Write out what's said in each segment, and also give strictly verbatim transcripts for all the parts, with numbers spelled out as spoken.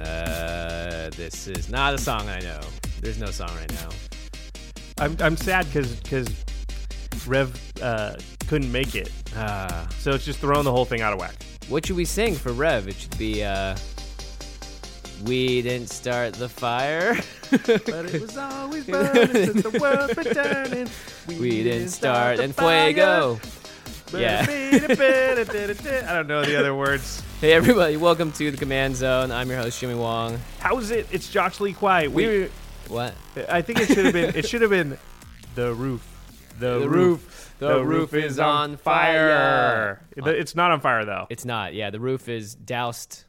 Uh, this is not a song I know. There's no song right now. I'm I'm sad because because Rev uh, couldn't make it, uh, so it's just throwing the whole thing out of whack. What should we sing for Rev? It should be uh, "We Didn't Start the Fire," but it was always burning since the world was turning. We, we didn't start and Fuego. Yeah. I don't know the other words. Hey everybody, welcome to the Command Zone. I'm your host Jimmy Wong. How's it? It's Josh Lee Kwai. We, we what? I think it should have been. It should have been the roof. The, the roof. roof. The, the roof, roof is, is on fire. fire. It's not on fire though. It's not. Yeah, the roof is doused.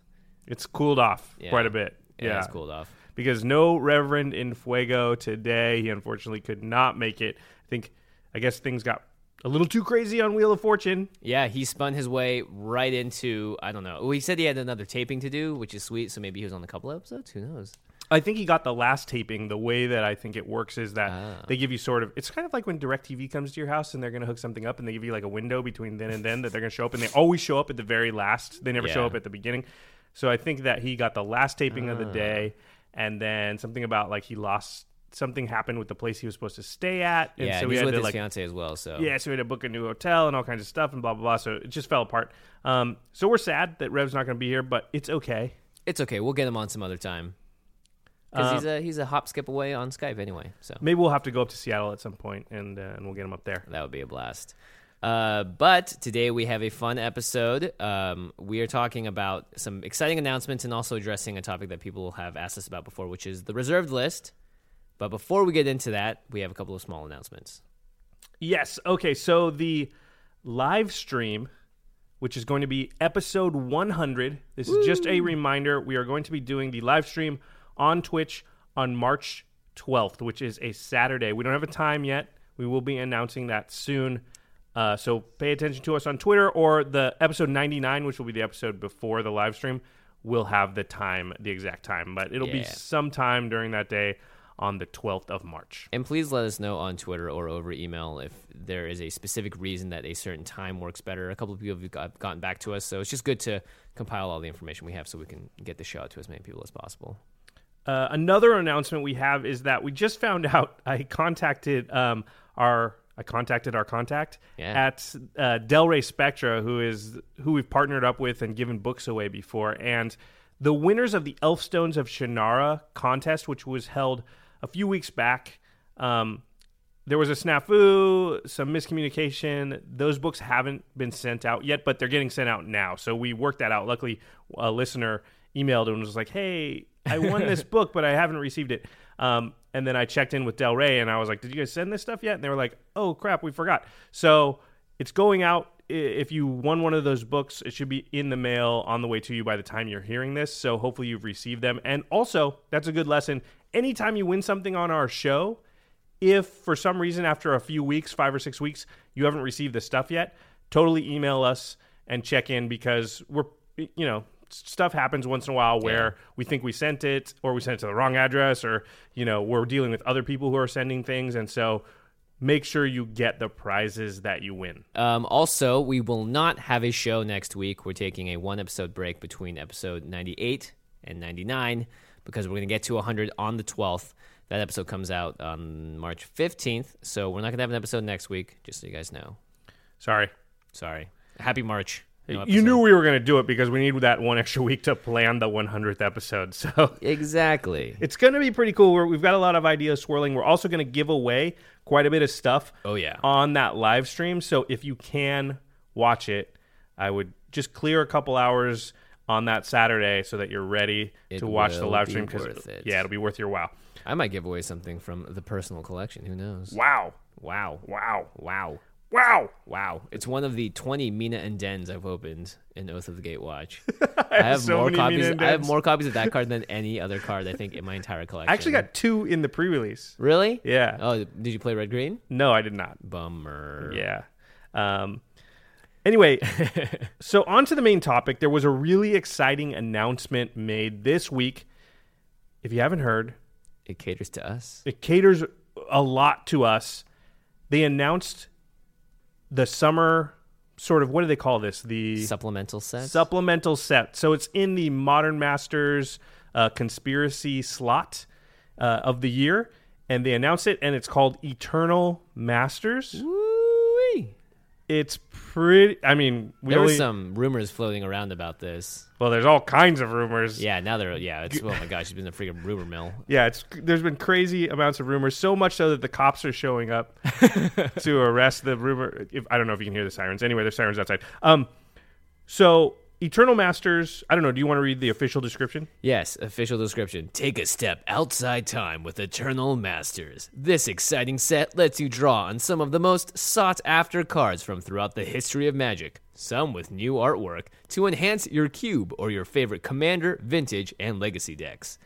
It's cooled off yeah. quite a bit. Yeah, yeah, it's cooled off because no Reverend in Fuego today. He unfortunately could not make it. I think. I guess things got a little too crazy on Wheel of Fortune. Yeah, he spun his way right into, I don't know. Well, he said he had another taping to do, which is sweet, so maybe he was on a couple episodes. Who knows? I think he got the last taping. The way that I think it works is that oh. they give you sort of, it's kind of like when DirecTV comes to your house and they're going to hook something up and they give you like a window between then and then that they're going to show up, and they always show up at the very last. They never yeah. show up at the beginning. So I think that he got the last taping oh. of the day, and then something about like he lost something happened with the place he was supposed to stay at, and yeah, so we had with to, his like, fiance as well. So yeah, so we had to book a new hotel and all kinds of stuff and blah blah blah. So it just fell apart. Um, so we're sad that Rev's not going to be here, but it's okay. It's okay. We'll get him on some other time because um, he's a he's a hop skip away on Skype anyway. So maybe we'll have to go up to Seattle at some point and uh, and we'll get him up there. That would be a blast. Uh, but today we have a fun episode. Um, we are talking about some exciting announcements and also addressing a topic that people have asked us about before, which is the reserved list. But before we get into that, we have a couple of small announcements. Yes. Okay. So the live stream, which is going to be episode one hundred. This Woo. is just a reminder. We are going to be doing the live stream on Twitch on March twelfth, which is a Saturday. We don't have a time yet. We will be announcing that soon. Uh, so pay attention to us on Twitter, or the episode ninety-nine, which will be the episode before the live stream, will have the time, the exact time. But it'll yeah. be sometime during that day, on the twelfth of March. And please let us know on Twitter or over email if there is a specific reason that a certain time works better. A couple of people have gotten back to us, so it's just good to compile all the information we have so we can get the show out to as many people as possible. Uh, another announcement we have is that we just found out I contacted um, our I contacted our contact yeah. at uh, Del Rey Spectra, who is who we've partnered up with and given books away before. And the winners of the Elfstones of Shannara contest, which was held a few weeks back, um, there was a snafu, some miscommunication. Those books haven't been sent out yet, but they're getting sent out now. So we worked that out. Luckily, a listener emailed and was like, hey, I won this book, but I haven't received it. Um, and then I checked in with Del Rey, and I was like, did you guys send this stuff yet? And they were like, oh, crap, we forgot. So it's going out. If you won one of those books, it should be in the mail on the way to you by the time you're hearing this. So hopefully you've received them. And also, that's a good lesson. Anytime you win something on our show, if for some reason after a few weeks, five or six weeks, you haven't received the stuff yet, totally email us and check in, because we're, you know, stuff happens once in a while where yeah. we think we sent it, or we sent it to the wrong address, or, you know, we're dealing with other people who are sending things. And so make sure you get the prizes that you win. Um, also, we will not have a show next week. We're taking a one episode break between episode ninety-eight and ninety-nine because we're going to get to one hundred on the twelfth. That episode comes out on March fifteenth. So we're not going to have an episode next week, just so you guys know. Sorry. Sorry. Happy March. No you knew we were going to do it because we need that one extra week to plan the one hundredth episode. So exactly. It's going to be pretty cool. We're, we've got a lot of ideas swirling. We're also going to give away quite a bit of stuff oh, yeah. on that live stream. So if you can watch it, I would just clear a couple hours on that Saturday so that you're ready it to watch the live stream. Because it. Yeah, it'll be worth your while. I might give away something from the personal collection. Who knows? Wow. Wow. Wow. Wow. Wow. Wow. It's one of the twenty Mina and Dens I've opened in Oath of the Gate Watch. I have, I have so more copies. I have more copies of that card than any other card, I think, in my entire collection. I actually got two in the pre-release. Really? Yeah. Oh, did you play Red Green? No, I did not. Bummer. Yeah. Um, anyway, so on to the main topic. There was a really exciting announcement made this week. If you haven't heard, it caters to us. It caters a lot to us. They announced the summer sort of, what do they call this? The supplemental set. Supplemental set. So it's in the Modern Masters uh, conspiracy slot uh, of the year, and they announced it, and it's called Eternal Masters. Woo-wee. It's pretty. I mean, we there only, were some rumors floating around about this. Well, there's all kinds of rumors. Yeah, now there. Yeah, it's. Oh my gosh, it's been a freaking rumor mill. Yeah, it's. There's been crazy amounts of rumors, so much so that the cops are showing up to arrest the rumor. If I don't know if you can hear the sirens. Anyway, there's sirens outside. Um, so Eternal Masters. I don't know. Do you want to read the official description? Yes, official description. Take a step outside time with Eternal Masters. This exciting set lets you draw on some of the most sought-after cards from throughout the history of Magic, some with new artwork, to enhance your cube or your favorite commander, vintage, and legacy decks.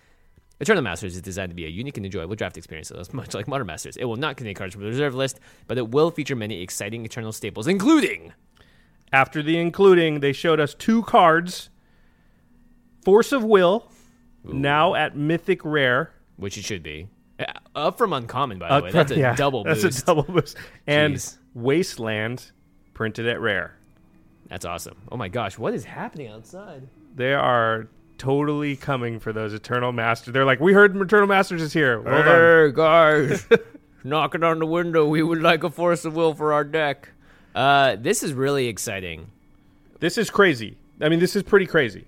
Eternal Masters is designed to be a unique and enjoyable draft experience, much like Modern Masters. It will not contain cards from the reserve list, but it will feature many exciting Eternal staples, including... After the including, they showed us two cards. Force of Will, ooh, now at Mythic Rare. Which it should be. Uh, up from Uncommon, by the uh, way. That's a yeah, double boost. That's a double boost. And jeez. Wasteland, printed at Rare. That's awesome. Oh my gosh, what is happening outside? They are totally coming for those Eternal Masters. They're like, we heard Eternal Masters is here. Well hey, guys, knocking on the window. We would like a Force of Will for our deck. Uh, this is really exciting. This is crazy. I mean, this is pretty crazy.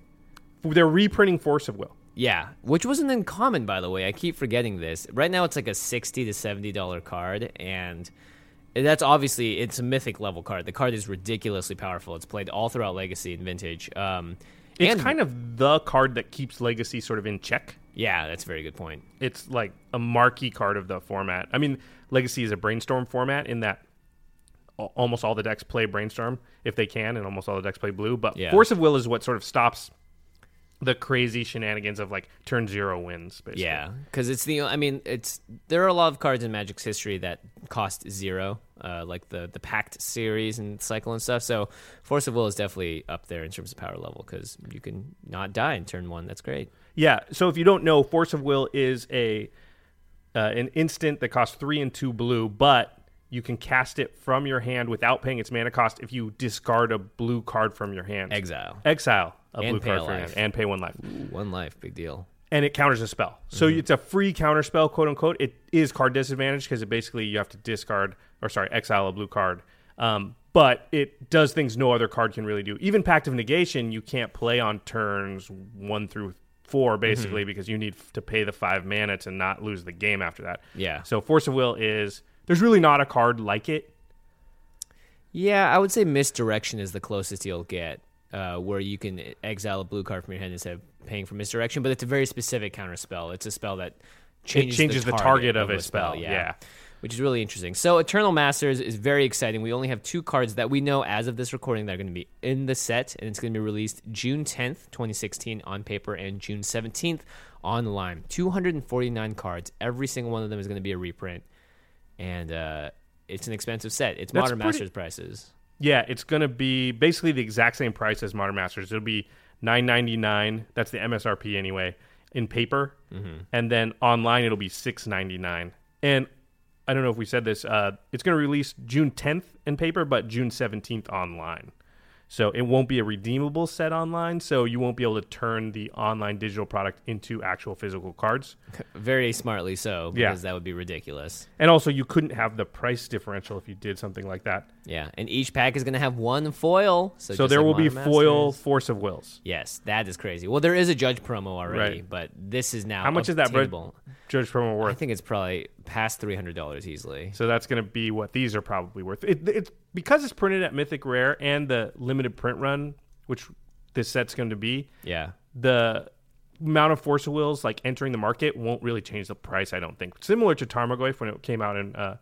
They're reprinting Force of Will. Yeah, which wasn't uncommon, by the way. I keep forgetting this. Right now, it's like a sixty dollars to seventy dollars card, and that's obviously, it's a mythic level card. The card is ridiculously powerful. It's played all throughout Legacy and Vintage. Um, it's and, kind of the card that keeps Legacy sort of in check. Yeah, that's a very good point. It's like a marquee card of the format. I mean, Legacy is a Brainstorm format in that almost all the decks play Brainstorm if they can, and almost all the decks play blue. But yeah. Force of Will is what sort of stops the crazy shenanigans of like turn zero wins, basically. Yeah, because it's the I mean it's there are a lot of cards in Magic's history that cost zero, uh, like the the Pact series and Cycle and stuff. So Force of Will is definitely up there in terms of power level because you can not die in turn one. That's great. Yeah. So if you don't know, Force of Will is a uh, an instant that costs three and two blue, but you can cast it from your hand without paying its mana cost if you discard a blue card from your hand. Exile. Exile a and blue card from your hand. And pay one life. Ooh, one life, big deal. And it counters a spell. So mm-hmm. It's a free counter spell, quote unquote. It is card disadvantage because it basically you have to discard, or sorry, exile a blue card. Um, but it does things no other card can really do. Even Pact of Negation, you can't play on turns one through four, basically, mm-hmm. because you need to pay the five mana to not lose the game after that. Yeah. So Force of Will is... There's really not a card like it. Yeah, I would say Misdirection is the closest you'll get, uh, where you can exile a blue card from your hand instead of paying for Misdirection, but it's a very specific counter spell. It's a spell that changes, it changes the, target the target of, of a spell, spell yeah, yeah, which is really interesting. So Eternal Masters is very exciting. We only have two cards that we know as of this recording that are going to be in the set, and it's going to be released June tenth, twenty sixteen on paper and June seventeenth online. two hundred forty-nine cards. Every single one of them is going to be a reprint. And uh, it's an expensive set. It's That's Modern pretty, Masters prices. Yeah, it's going to be basically the exact same price as Modern Masters. It'll be nine ninety-nine. That's the M S R P anyway, in paper. Mm-hmm. And then online, it'll be six ninety-nine. And I don't know if we said this. Uh, it's going to release June tenth in paper, but June seventeenth online. So it won't be a redeemable set online, so you won't be able to turn the online digital product into actual physical cards. Very smartly so, because yeah. that would be ridiculous. And also, you couldn't have the price differential if you did something like that. Yeah, and each pack is going to have one foil. So, so there like will Modern be Masters. Foil Force of Wills. Yes, that is crazy. Well, there is a Judge promo already, right. but this is now How much is that bro- Judge promo worth? I think it's probably past three hundred dollars easily. So that's going to be what these are probably worth. It, it's because it's printed at Mythic Rare and the limited print run, which this set's going to be, yeah, the amount of Force of Wills like entering the market won't really change the price, I don't think. Similar to Tarmogoyf when it came out in uh,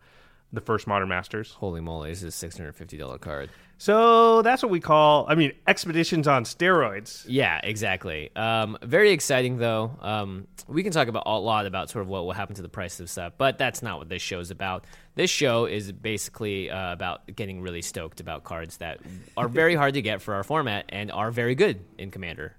the first Modern Masters. Holy moly, this is a six hundred fifty dollars card. So that's what we call, I mean, Expeditions on steroids. Yeah, exactly. Um, very exciting, though. Um, we can talk about a lot about sort of what will happen to the price of stuff, but that's not what this show's about. This show is basically uh, about getting really stoked about cards that are very hard to get for our format and are very good in Commander.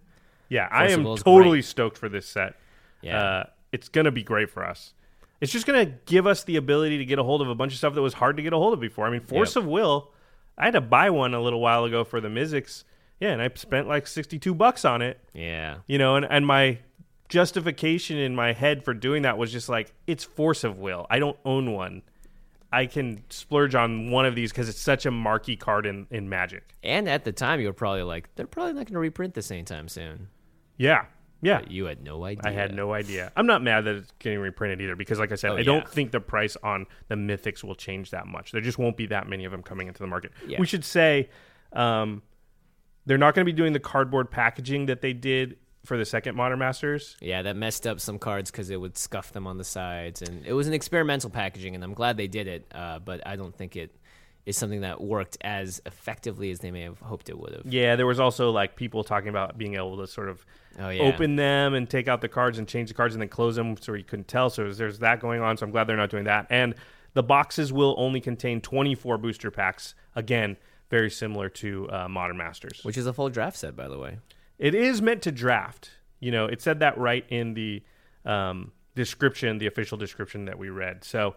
Yeah, Force I am totally great. stoked for this set. Yeah, uh, it's going to be great for us. It's just going to give us the ability to get a hold of a bunch of stuff that was hard to get a hold of before. I mean, Force yep. of Will... I had to buy one a little while ago for the Mizzix. Yeah, and I spent like sixty-two bucks on it. Yeah. You know, and, and my justification in my head for doing that was just like, it's Force of Will. I don't own one. I can splurge on one of these because it's such a marquee card in, in Magic. And at the time, you were probably like, they're probably not going to reprint this anytime soon. Yeah. Yeah. But you had no idea. I had no idea. I'm not mad that it's getting reprinted either because, like I said, oh, I yeah. don't think the price on the Mythics will change that much. There just won't be that many of them coming into the market. Yeah. We should say um, they're not going to be doing the cardboard packaging that they did for the second Modern Masters. Yeah, that messed up some cards because it would scuff them on the sides. And it was an experimental packaging, and I'm glad they did it, uh, but I don't think it... is something that worked as effectively as they may have hoped it would have. Yeah, there was also like people talking about being able to sort of oh, yeah. open them and take out the cards and change the cards and then close them so you couldn't tell. So there's that going on, so I'm glad they're not doing that. And the boxes will only contain twenty-four booster packs, again, very similar to uh, Modern Masters. Which is a full draft set, by the way. It is meant to draft. You know, it said that right in the um, description, the official description that we read. So...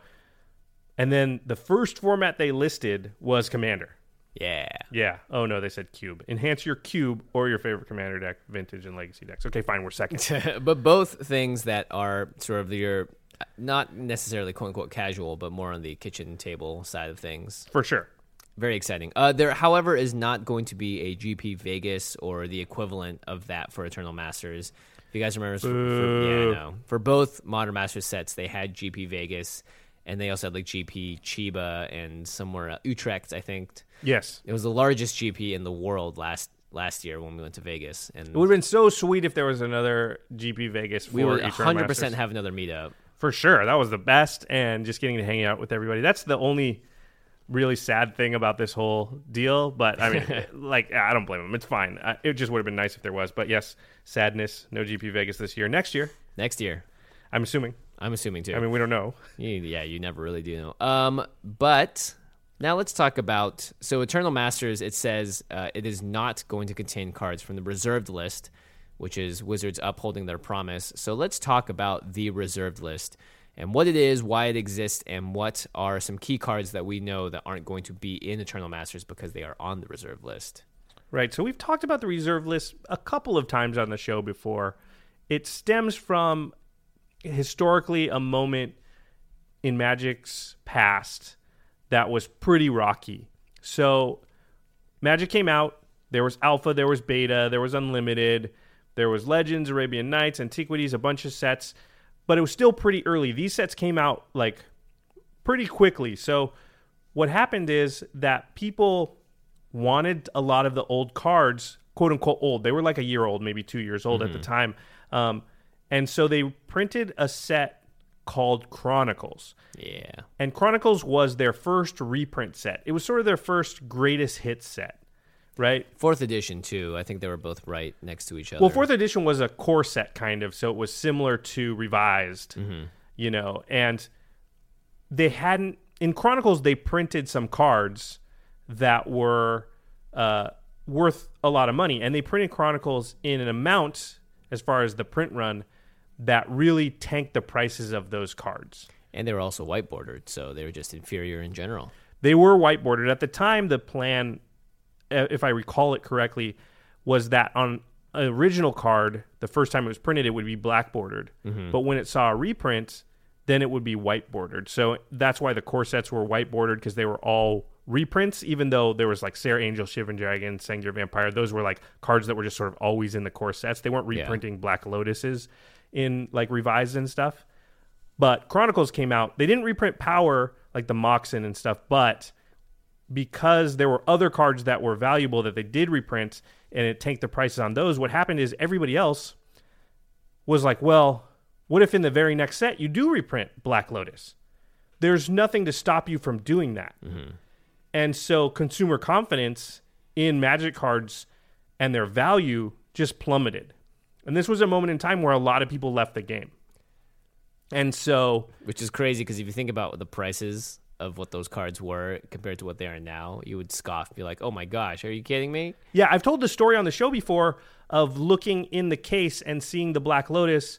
And then the first format they listed was Commander. Yeah. Yeah. Oh, no, they said Cube. Enhance your Cube or your favorite Commander deck, Vintage and Legacy decks. Okay, fine, we're second. But both things that are sort of your, not necessarily quote-unquote casual, but more on the kitchen table side of things. For sure. Very exciting. Uh, there, however, is not going to be a G P Vegas or the equivalent of that for Eternal Masters. If you guys remember, for, for, yeah, no. for both Modern Masters sets, they had G P Vegas. And they also had like G P Chiba and somewhere uh, Utrecht, I think. Yes, it was the largest G P in the world last last year when we went to Vegas. And it would have been so sweet if there was another G P Vegas. For we would one hundred percent have another meetup for sure. That was the best, and just getting to hang out with everybody. That's the only really sad thing about this whole deal. But I mean, like I don't blame them. It's fine. I, it just would have been nice if there was. But yes, sadness. No G P Vegas this year. Next year. Next year. I'm assuming. I'm assuming, too. I mean, we don't know. Yeah, you never really do know. Um, but now let's talk about... So Eternal Masters, it says uh, it is not going to contain cards from the reserved list, which is Wizards upholding their promise. So let's talk about the reserved list and what it is, why it exists, and what are some key cards that we know that aren't going to be in Eternal Masters because they are on the reserved list. Right. So we've talked about the reserved list a couple of times on the show before. It stems from... historically a moment in Magic's past that was pretty rocky. So Magic came out, there was Alpha, there was Beta, there was Unlimited, there was Legends, Arabian Nights, Antiquities, a bunch of sets, but it was still pretty early. These sets came out like pretty quickly. So what happened is that people wanted a lot of the old cards, quote unquote old. They were like a year old, maybe two years old mm-hmm. at the time. Um, And so they printed a set called Chronicles. Yeah. And Chronicles was their first reprint set. It was sort of their first greatest hit set, right? Fourth edition, too. I think they were both right next to each other. Well, fourth edition was a core set, kind of, so it was similar to Revised, mm-hmm. you know. And they hadn't... In Chronicles, they printed some cards that were... Uh, worth a lot of money. And they printed Chronicles in an amount, as far as the print run, that really tanked the prices of those cards. And they were also whiteboarded, so they were just inferior in general. They were whiteboarded. At the time, the plan, if I recall it correctly, was that on an original card, the first time it was printed, it would be black bordered. Mm-hmm. But when it saw a reprint, then it would be white bordered. So that's why the core sets were white bordered, because they were all reprints, even though there was like Sarah Angel, Shivan Dragon, Sangir Vampire. Those were like cards that were just sort of always in the core sets. They weren't reprinting yeah. Black Lotuses in like Revised and stuff. But Chronicles came out. They didn't reprint Power like the Moxen and stuff, but because there were other cards that were valuable that they did reprint and it tanked the prices on those, what happened is everybody else was like, well, what if in the very next set you do reprint Black Lotus? There's nothing to stop you from doing that. Mm-hmm. And so consumer confidence in Magic cards and their value just plummeted. And this was a moment in time where a lot of people left the game. And so... Which is crazy, because if you think about the prices of what those cards were compared to what they are now, you would scoff, be like, oh my gosh, are you kidding me? Yeah, I've told the story on the show before of looking in the case and seeing the Black Lotus,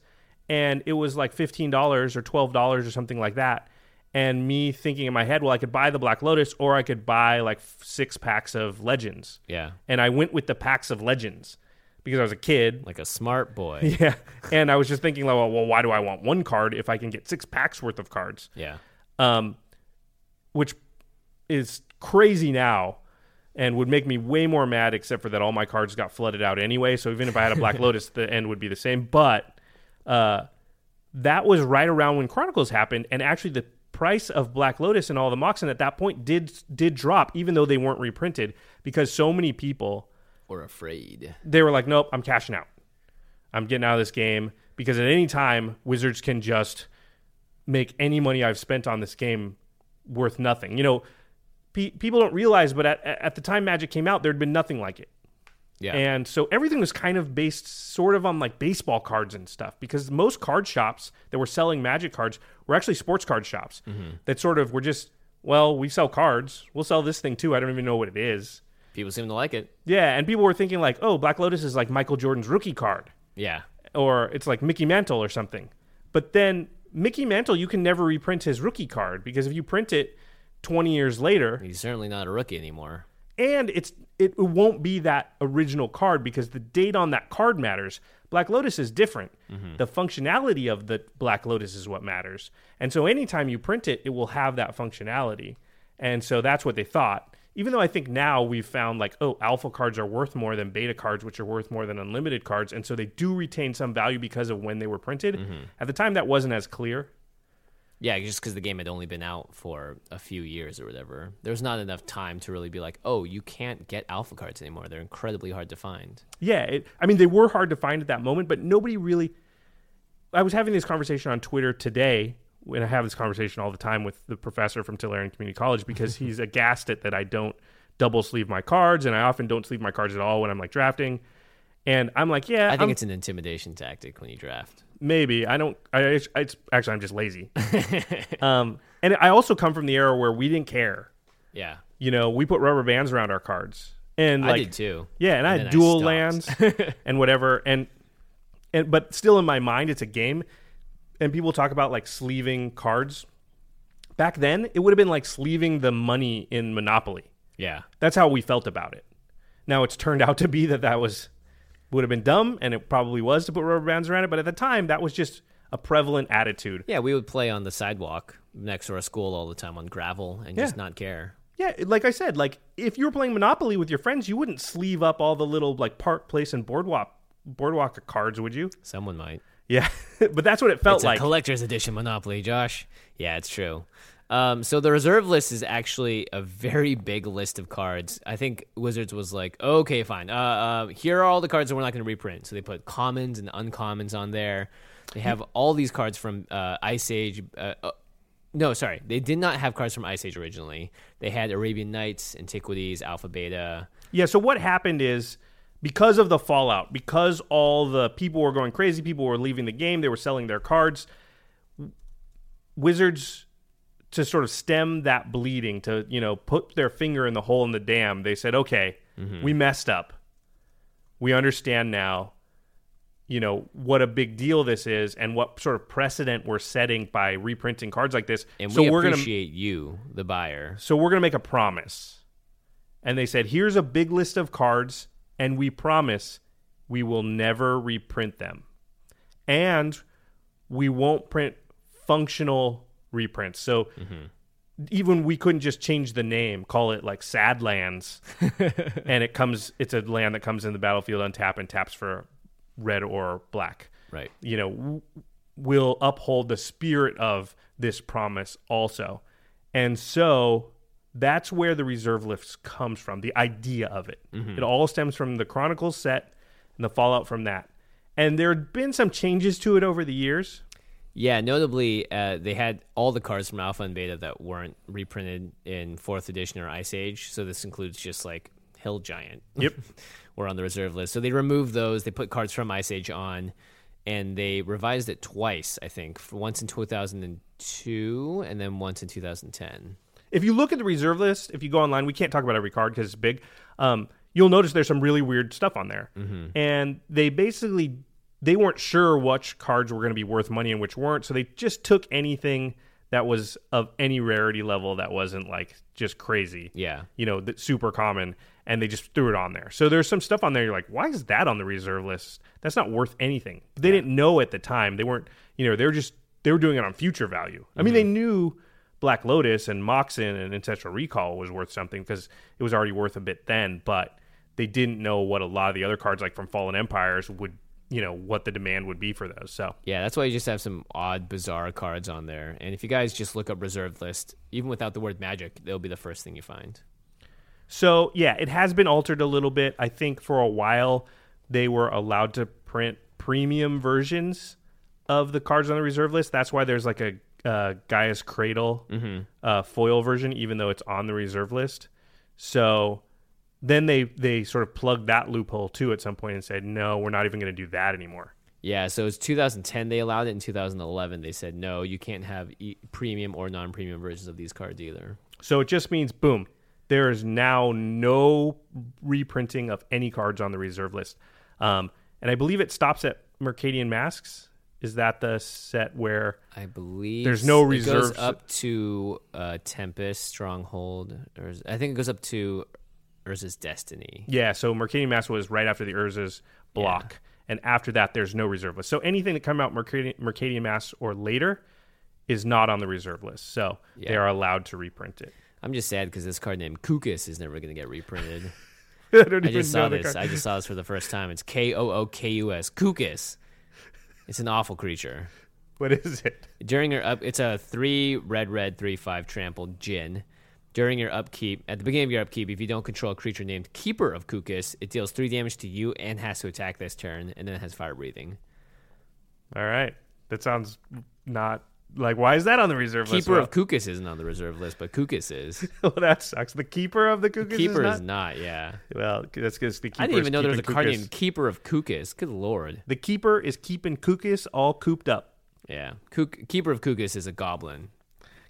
and it was like fifteen dollars or twelve dollars or something like that. And me thinking in my head, well, I could buy the Black Lotus or I could buy like six packs of Legends. Yeah. And I went with the packs of Legends because I was a kid. Like a smart boy. Yeah. And I was just thinking, like, well, well, why do I want one card if I can get six packs worth of cards? Yeah. Um, which is crazy now and would make me way more mad, except for that all my cards got flooded out anyway. So even if I had a Black Lotus, the end would be the same. But uh, that was right around when Chronicles happened. And actually the price of Black Lotus and all the Moxen at that point did did drop, even though they weren't reprinted, because so many people were afraid. They were like, nope, I'm cashing out. I'm getting out of this game, because at any time, Wizards can just make any money I've spent on this game worth nothing. You know, pe- people don't realize, but at, at the time Magic came out, there'd been nothing like it. Yeah. And so everything was kind of based sort of on like baseball cards and stuff, because most card shops that were selling Magic cards were actually sports card shops mm-hmm. that sort of were just, well, we sell cards. We'll sell this thing too. I don't even know what it is. People seem to like it. Yeah. And people were thinking like, oh, Black Lotus is like Michael Jordan's rookie card. Yeah. Or it's like Mickey Mantle or something. But then Mickey Mantle, you can never reprint his rookie card, because if you print it twenty years later... He's certainly not a rookie anymore. And it's it won't be that original card, because the date on that card matters. Black Lotus is different. Mm-hmm. The functionality of the Black Lotus is what matters. And so anytime you print it, it will have that functionality. And so that's what they thought. Even though I think now we've found like, oh, Alpha cards are worth more than Beta cards, which are worth more than Unlimited cards. And so they do retain some value because of when they were printed. Mm-hmm. At the time, that wasn't as clear. Yeah, just because the game had only been out for a few years or whatever. There's not enough time to really be like, oh, you can't get Alpha cards anymore. They're incredibly hard to find. Yeah, it, I mean, they were hard to find at that moment, but nobody really... I was having this conversation on Twitter today, and I have this conversation all the time with the professor from Tulare Community College, because he's aghast at that I don't double sleeve my cards, and I often don't sleeve my cards at all when I'm like drafting. And I'm like, yeah. I think I'm, it's an intimidation tactic when you draft. Maybe. I don't. I, I it's, Actually, I'm just lazy. um, and I also come from the era where we didn't care. Yeah. You know, we put rubber bands around our cards. And like, I did too. Yeah, and, and I had dual I stopped. lands and whatever. And and But still in my mind, it's a game. And people talk about like sleeving cards. Back then, it would have been like sleeving the money in Monopoly. Yeah. That's how we felt about it. Now, it's turned out to be that that was... would have been dumb, and it probably was to put rubber bands around it. But at the time, that was just a prevalent attitude. Yeah, we would play on the sidewalk next to our school all the time on gravel and yeah. just not care. Yeah, like I said, like if you were playing Monopoly with your friends, you wouldn't sleeve up all the little like Park Place and boardwalk boardwalk cards, would you? Someone might. Yeah, but that's what it felt it's like. It's a collector's edition Monopoly, Josh. Yeah, it's true. Um, so the reserve list is actually a very big list of cards. I think Wizards was like, okay, fine. Uh, uh, here are all the cards that we're not going to reprint. So they put commons and uncommons on there. They have all these cards from uh, Ice Age. Uh, uh, no, sorry. They did not have cards from Ice Age originally. They had Arabian Nights, Antiquities, Alpha, Beta. Yeah, so what happened is because of the fallout, because all the people were going crazy, people were leaving the game, they were selling their cards, Wizards... to sort of stem that bleeding, to, you know, put their finger in the hole in the dam, they said, okay, Mm-hmm. We messed up. We understand now, you know, what a big deal this is and what sort of precedent we're setting by reprinting cards like this. And so we we're appreciate gonna, you, the buyer. So we're going to make a promise. And they said, here's a big list of cards, and we promise we will never reprint them. And we won't print functional reprints. So mm-hmm. even we couldn't just change the name, call it like Sadlands, and it comes. It's a land that comes in the battlefield on tap and taps for red or black. Right. You know, we'll uphold the spirit of this promise also. And so that's where the reserve list comes from, the idea of it. Mm-hmm. It all stems from the Chronicles set and the fallout from that. And there had been some changes to it over the years. Yeah, notably, uh, they had all the cards from Alpha and Beta that weren't reprinted in Fourth Edition or Ice Age, so this includes just, like, Hill Giant. Yep. Were on the reserve list. So they removed those, they put cards from Ice Age on, and they revised it twice, I think, once in two thousand two and then once in two thousand ten. If you look at the reserve list, if you go online, we can't talk about every card because it's big, um, you'll notice there's some really weird stuff on there. Mm-hmm. And they basically... They weren't sure which cards were going to be worth money and which weren't, so they just took anything that was of any rarity level that wasn't, like, just crazy. Yeah. You know, that's super common, and they just threw it on there. So there's some stuff on there, you're like, why is that on the reserve list? That's not worth anything. They yeah. didn't know at the time. They weren't, you know, they were just, they were doing it on future value. I mm-hmm. mean, they knew Black Lotus and Moxen and Ancestral Recall was worth something because it was already worth a bit then, but they didn't know what a lot of the other cards, like from Fallen Empires, would you know, what the demand would be for those. So yeah, that's why you just have some odd, bizarre cards on there. And if you guys just look up reserved list, even without the word Magic, they'll be the first thing you find. So yeah, it has been altered a little bit. I think for a while they were allowed to print premium versions of the cards on the reserve list. That's why there's like a uh, Gaea's Cradle mm-hmm. uh, foil version, even though it's on the reserve list. So... Then they, they sort of plugged that loophole, too, at some point and said, no, we're not even going to do that anymore. Yeah, so it's two thousand ten they allowed it. In two thousand eleven they said, no, you can't have e- premium or non-premium versions of these cards either. So it just means, boom, there is now no reprinting of any cards on the reserve list. Um, and I believe it stops at Mercadian Masks. Is that the set where I believe there's no reserves? It goes up to uh, Tempest, Stronghold. Or is, I think it goes up to... Urza's Destiny. Yeah, so Mercadian Masks was right after the Urza's block, yeah. and after that, there's no reserve list. So anything that come out Mercadian, Mercadian Masks or later is not on the reserve list, so yeah. they are allowed to reprint it. I'm just sad because this card named Kukus is never going to get reprinted. I, don't I just saw this. I just saw this for the first time. It's K O O K U S. Kukus. It's an awful creature. What is it? During her up, it's a three red red three five trampled djinn. During your upkeep, at the beginning of your upkeep, if you don't control a creature named Keeper of Kukus, it deals three damage to you and has to attack this turn, and then it has fire breathing. All right. That sounds not... Like, why is that on the reserve Keeper list? Keeper of Kukus isn't on the reserve list, but Kukus is. Well, that sucks. The Keeper of the Kukus the Keeper is not? is not, yeah. Well, that's because the Keeper is I didn't even know there was a card named Keeper of Kukus. Good Lord. The Keeper is keeping Kukus all cooped up. Yeah. Kuk- Keeper of Kukus is a goblin.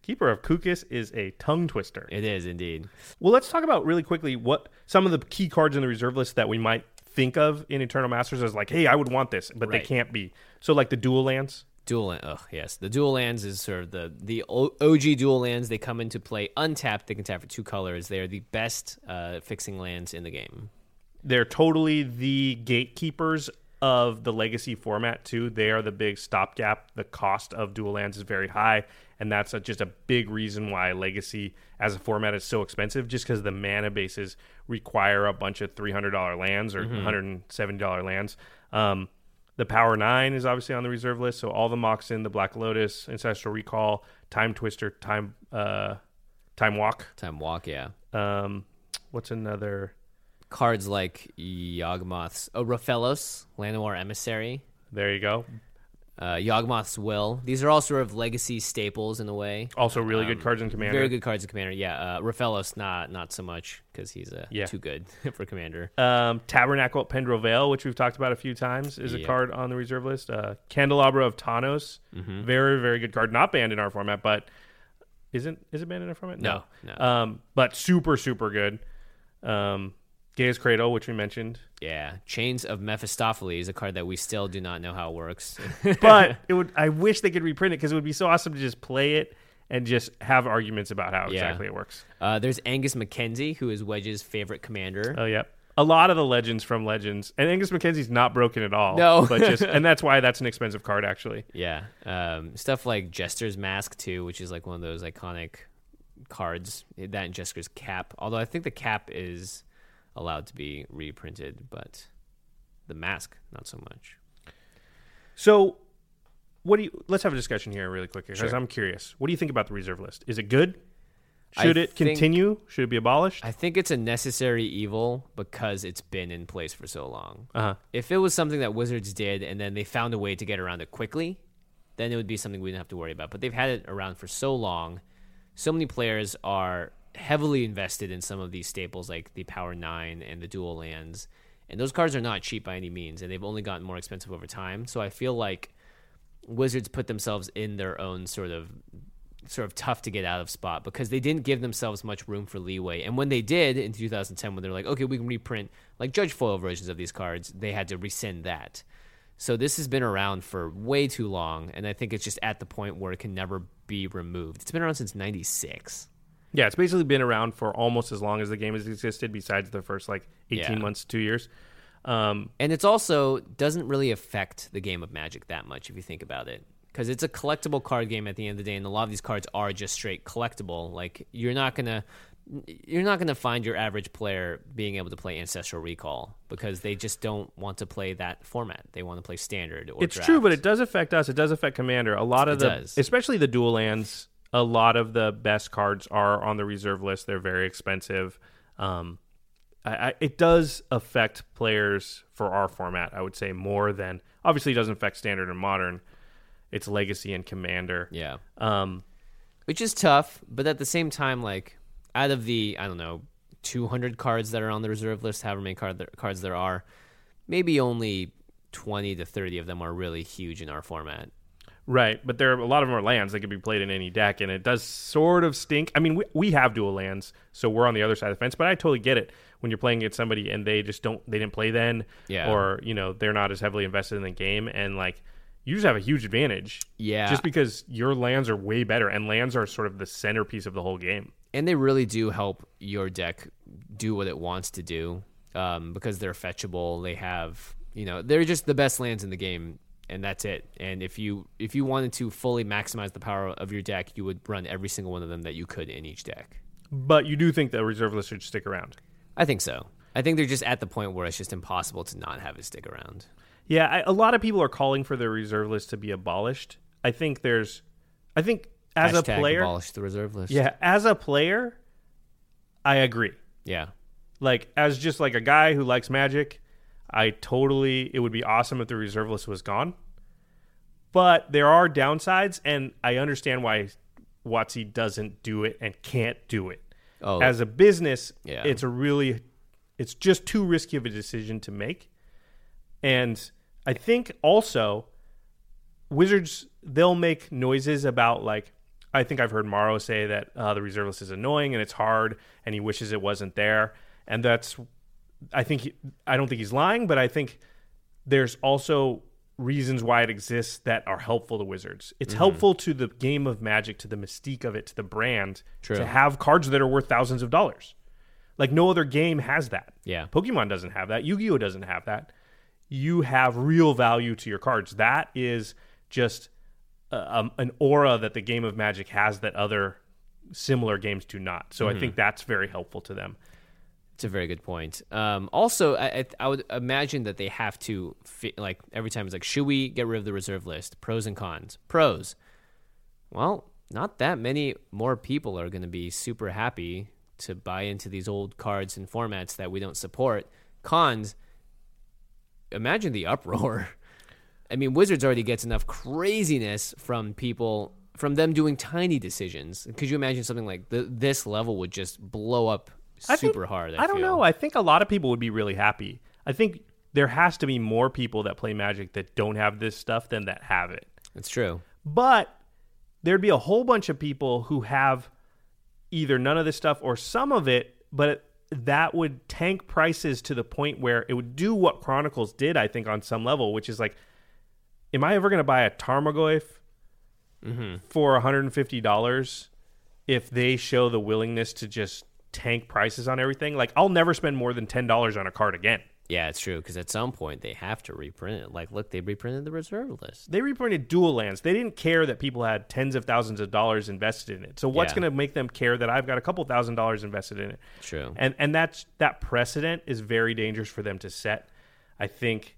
Keeper of Kukus is a tongue twister. It is indeed. Well, let's talk about really quickly what some of the key cards in the reserve list that we might think of in Eternal Masters as like, hey, I would want this, but right. they can't be. So like the dual lands. Dual land. Oh, yes. The dual lands is sort of the, the O G dual lands. They come into play untapped. They can tap for two colors. They are the best uh, fixing lands in the game. They're totally the gatekeepers of the legacy format, too. They are the big stopgap. The cost of dual lands is very high. And that's a, just a big reason why Legacy as a format is so expensive, just because the mana bases require a bunch of three hundred dollars lands or mm-hmm. one hundred seventy dollars lands. Um, the Power nine is obviously on the reserve list, so all the Moxen, the Black Lotus, Ancestral Recall, Time Twister, Time uh, Time Walk. Time Walk, yeah. Um, what's another? Cards like Yawgmoth's... Oh, Rafelos, Llanowar Emissary. There you go. Uh, Yawgmoth's Will. These are all sort of legacy staples in a way. Also really um, good cards in Commander. Very good cards in Commander, yeah. Uh, Rafelos, not not so much, because he's uh, yeah. too good for Commander. Um, Tabernacle at Pendrell Vale, which we've talked about a few times, is yeah. a card on the reserve list. Uh, Candelabra of Tanos, mm-hmm. very, very good card. Not banned in our format, but... Isn't, is it banned in our format? No. no. no. Um, but super, super good. Um, Gaea's Cradle, which we mentioned. Yeah. Chains of Mephistopheles, a card that we still do not know how it works. But it would. I wish they could reprint it because it would be so awesome to just play it and just have arguments about how yeah. exactly it works. Uh, there's Angus Mackenzie, who is Wedge's favorite commander. Oh, yeah. A lot of the legends from Legends. And Angus Mackenzie's not broken at all. No. But just, and that's why that's an expensive card, actually. Yeah. Um, stuff like Jester's Mask, too, which is like one of those iconic cards. That and Jester's Cap. Although I think the cap is allowed to be reprinted, but the mask, not so much. So what do you, let's have a discussion here really quick, because sure. I'm curious. What do you think about the reserve list? Is it good? Should I it think, continue? Should it be abolished? I think it's a necessary evil because it's been in place for so long. Uh-huh. If it was something that Wizards did and then they found a way to get around it quickly, then it would be something we didn't have to worry about. But they've had it around for so long. So many players are heavily invested in some of these staples like the Power Nine and the Dual Lands, and those cards are not cheap by any means, and they've only gotten more expensive over time. So I feel like Wizards put themselves in their own sort of sort of tough to get out of spot because they didn't give themselves much room for leeway. And when they did in two thousand ten, when they're like, okay, we can reprint like Judge Foil versions of these cards, they had to rescind that. So this has been around for way too long, and I think it's just at the point where it can never be removed. It's been around since ninety-six. Yeah, it's basically been around for almost as long as the game has existed, besides the first like eighteen yeah. months, two years. Um, and it's also doesn't really affect the game of Magic that much if you think about it, because it's a collectible card game at the end of the day, and a lot of these cards are just straight collectible. Like you're not gonna you're not gonna find your average player being able to play Ancestral Recall because they just don't want to play that format. They want to play Standard or It's draft. True, but it does affect us. It does affect Commander. A lot of it the, does. Especially the dual lands. A lot of the best cards are on the reserve list. They're very expensive. Um, I, I, it does affect players for our format, I would say, more than... Obviously, it doesn't affect Standard and Modern. It's Legacy and Commander. Yeah. Um, Which is tough, but at the same time, like, out of the, I don't know, two hundred cards that are on the reserve list, however many card there, cards there are, maybe only twenty to thirty of them are really huge in our format. Right, but there are a lot of them are lands that could be played in any deck, and it does sort of stink. I mean, we we have dual lands, so we're on the other side of the fence, but I totally get it when you're playing against somebody and they just don't, they didn't play then, yeah. or, you know, they're not as heavily invested in the game, and, like, you just have a huge advantage. Yeah. Just because your lands are way better, and lands are sort of the centerpiece of the whole game. And they really do help your deck do what it wants to do, um, because they're fetchable, they have, you know, they're just the best lands in the game. And that's it. And if you if you wanted to fully maximize the power of your deck, you would run every single one of them that you could in each deck. But you do think the reserve list should stick around? I think so. I think they're just at the point where it's just impossible to not have it stick around. Yeah, I, a lot of people are calling for the reserve list to be abolished. I think there's... I think as Hashtag a player... abolish the reserve list. Yeah, as a player, I agree. Yeah. Like, as just like a guy who likes Magic... I totally, it would be awesome if the reserve list was gone. But there are downsides, and I understand why WotC doesn't do it and can't do it. Oh, as a business, yeah. it's a really, it's just too risky of a decision to make. And I think also, Wizards, they'll make noises about, like, I think I've heard Morrow say that uh, the reserve list is annoying and it's hard, and he wishes it wasn't there. And that's... I think he, I don't think he's lying, but I think there's also reasons why it exists that are helpful to Wizards. It's mm-hmm. helpful to the game of Magic, to the mystique of it, to the brand, True. To have cards that are worth thousands of dollars. Like no other game has that. Yeah, Pokemon doesn't have that. Yu-Gi-Oh doesn't have that. You have real value to your cards. That is just uh, um, an aura that the game of Magic has that other similar games do not. So mm-hmm. I think that's very helpful to them. It's a very good point. Um, also, I, I would imagine that they have to, fi- like, every time it's like, should we get rid of the reserve list? Pros and cons. Pros. Well, not that many more people are going to be super happy to buy into these old cards and formats that we don't support. Cons. Imagine the uproar. I mean, Wizards already gets enough craziness from people, from them doing tiny decisions. Could you imagine something like th- this level would just blow up super I think, hard. I, I don't feel. know. I think a lot of people would be really happy. I think there has to be more people that play Magic that don't have this stuff than that have it. That's true. But there'd be a whole bunch of people who have either none of this stuff or some of it, but it, that would tank prices to the point where it would do what Chronicles did, I think, on some level, which is like, am I ever going to buy a Tarmogoyf mm-hmm. for one hundred fifty dollars if they show the willingness to just tank prices on everything? Like, I'll never spend more than ten dollars on a card again. Yeah, it's true, because at some point they have to reprint it. Like, look, they reprinted the reserve list. They reprinted dual lands. They didn't care that people had tens of thousands of dollars invested in it. So what's yeah. going to make them care that I've got a couple thousand dollars invested in it? True. And and that's that precedent is very dangerous for them to set. I think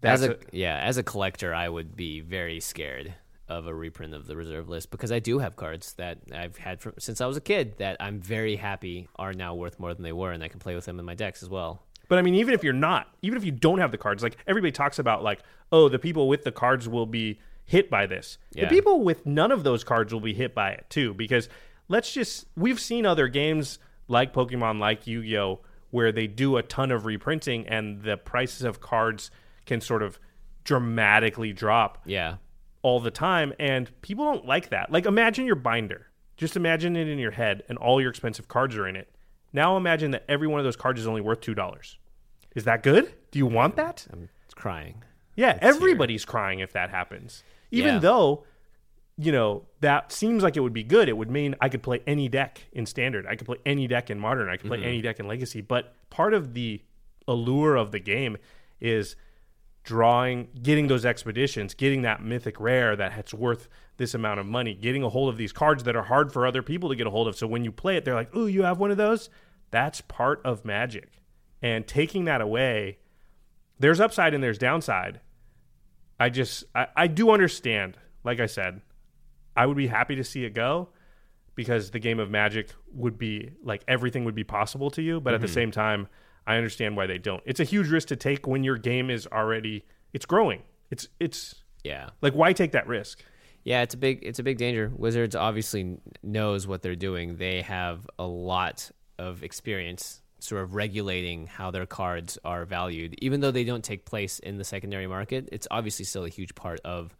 that's... As a, a, yeah, as a collector, I would be very scared of a reprint of the reserve list, because I do have cards that I've had from, since I was a kid that I'm very happy are now worth more than they were, and I can play with them in my decks as well. But I mean, even if you're not, even if you don't have the cards, like everybody talks about like, oh, the people with the cards will be hit by this. Yeah. The people with none of those cards will be hit by it too, because let's just, we've seen other games like Pokemon, like Yu-Gi-Oh, where they do a ton of reprinting and the prices of cards can sort of dramatically drop yeah. all the time. And people don't like that. Like, imagine your binder, just imagine it in your head and all your expensive cards are in it. Now imagine that every one of those cards is only worth two dollars. Is that good? Do you want that? I'm crying. Yeah, it's everybody's here. Crying if that happens. Even yeah. though, you know, that seems like it would be good. It would mean I could play any deck in Standard. I could play any deck in Modern. I could play mm-hmm. any deck in Legacy. But part of the allure of the game is drawing, getting those expeditions, getting that mythic rare that it's worth this amount of money, getting a hold of these cards that are hard for other people to get a hold of. So when you play it, they're like, ooh, you have one of those? That's part of Magic. And taking that away, there's upside and there's downside. I just, I, I do understand, like I said, I would be happy to see it go, because the game of Magic would be, like, everything would be possible to you. But mm-hmm. at the same time, I understand why they don't. It's a huge risk to take when your game is already, it's growing. It's, it's, yeah. Like, why take that risk? Yeah, it's a big, it's a big danger. Wizards obviously knows what they're doing. They have a lot of experience sort of regulating how their cards are valued. Even though they don't take place in the secondary market, it's obviously still a huge part of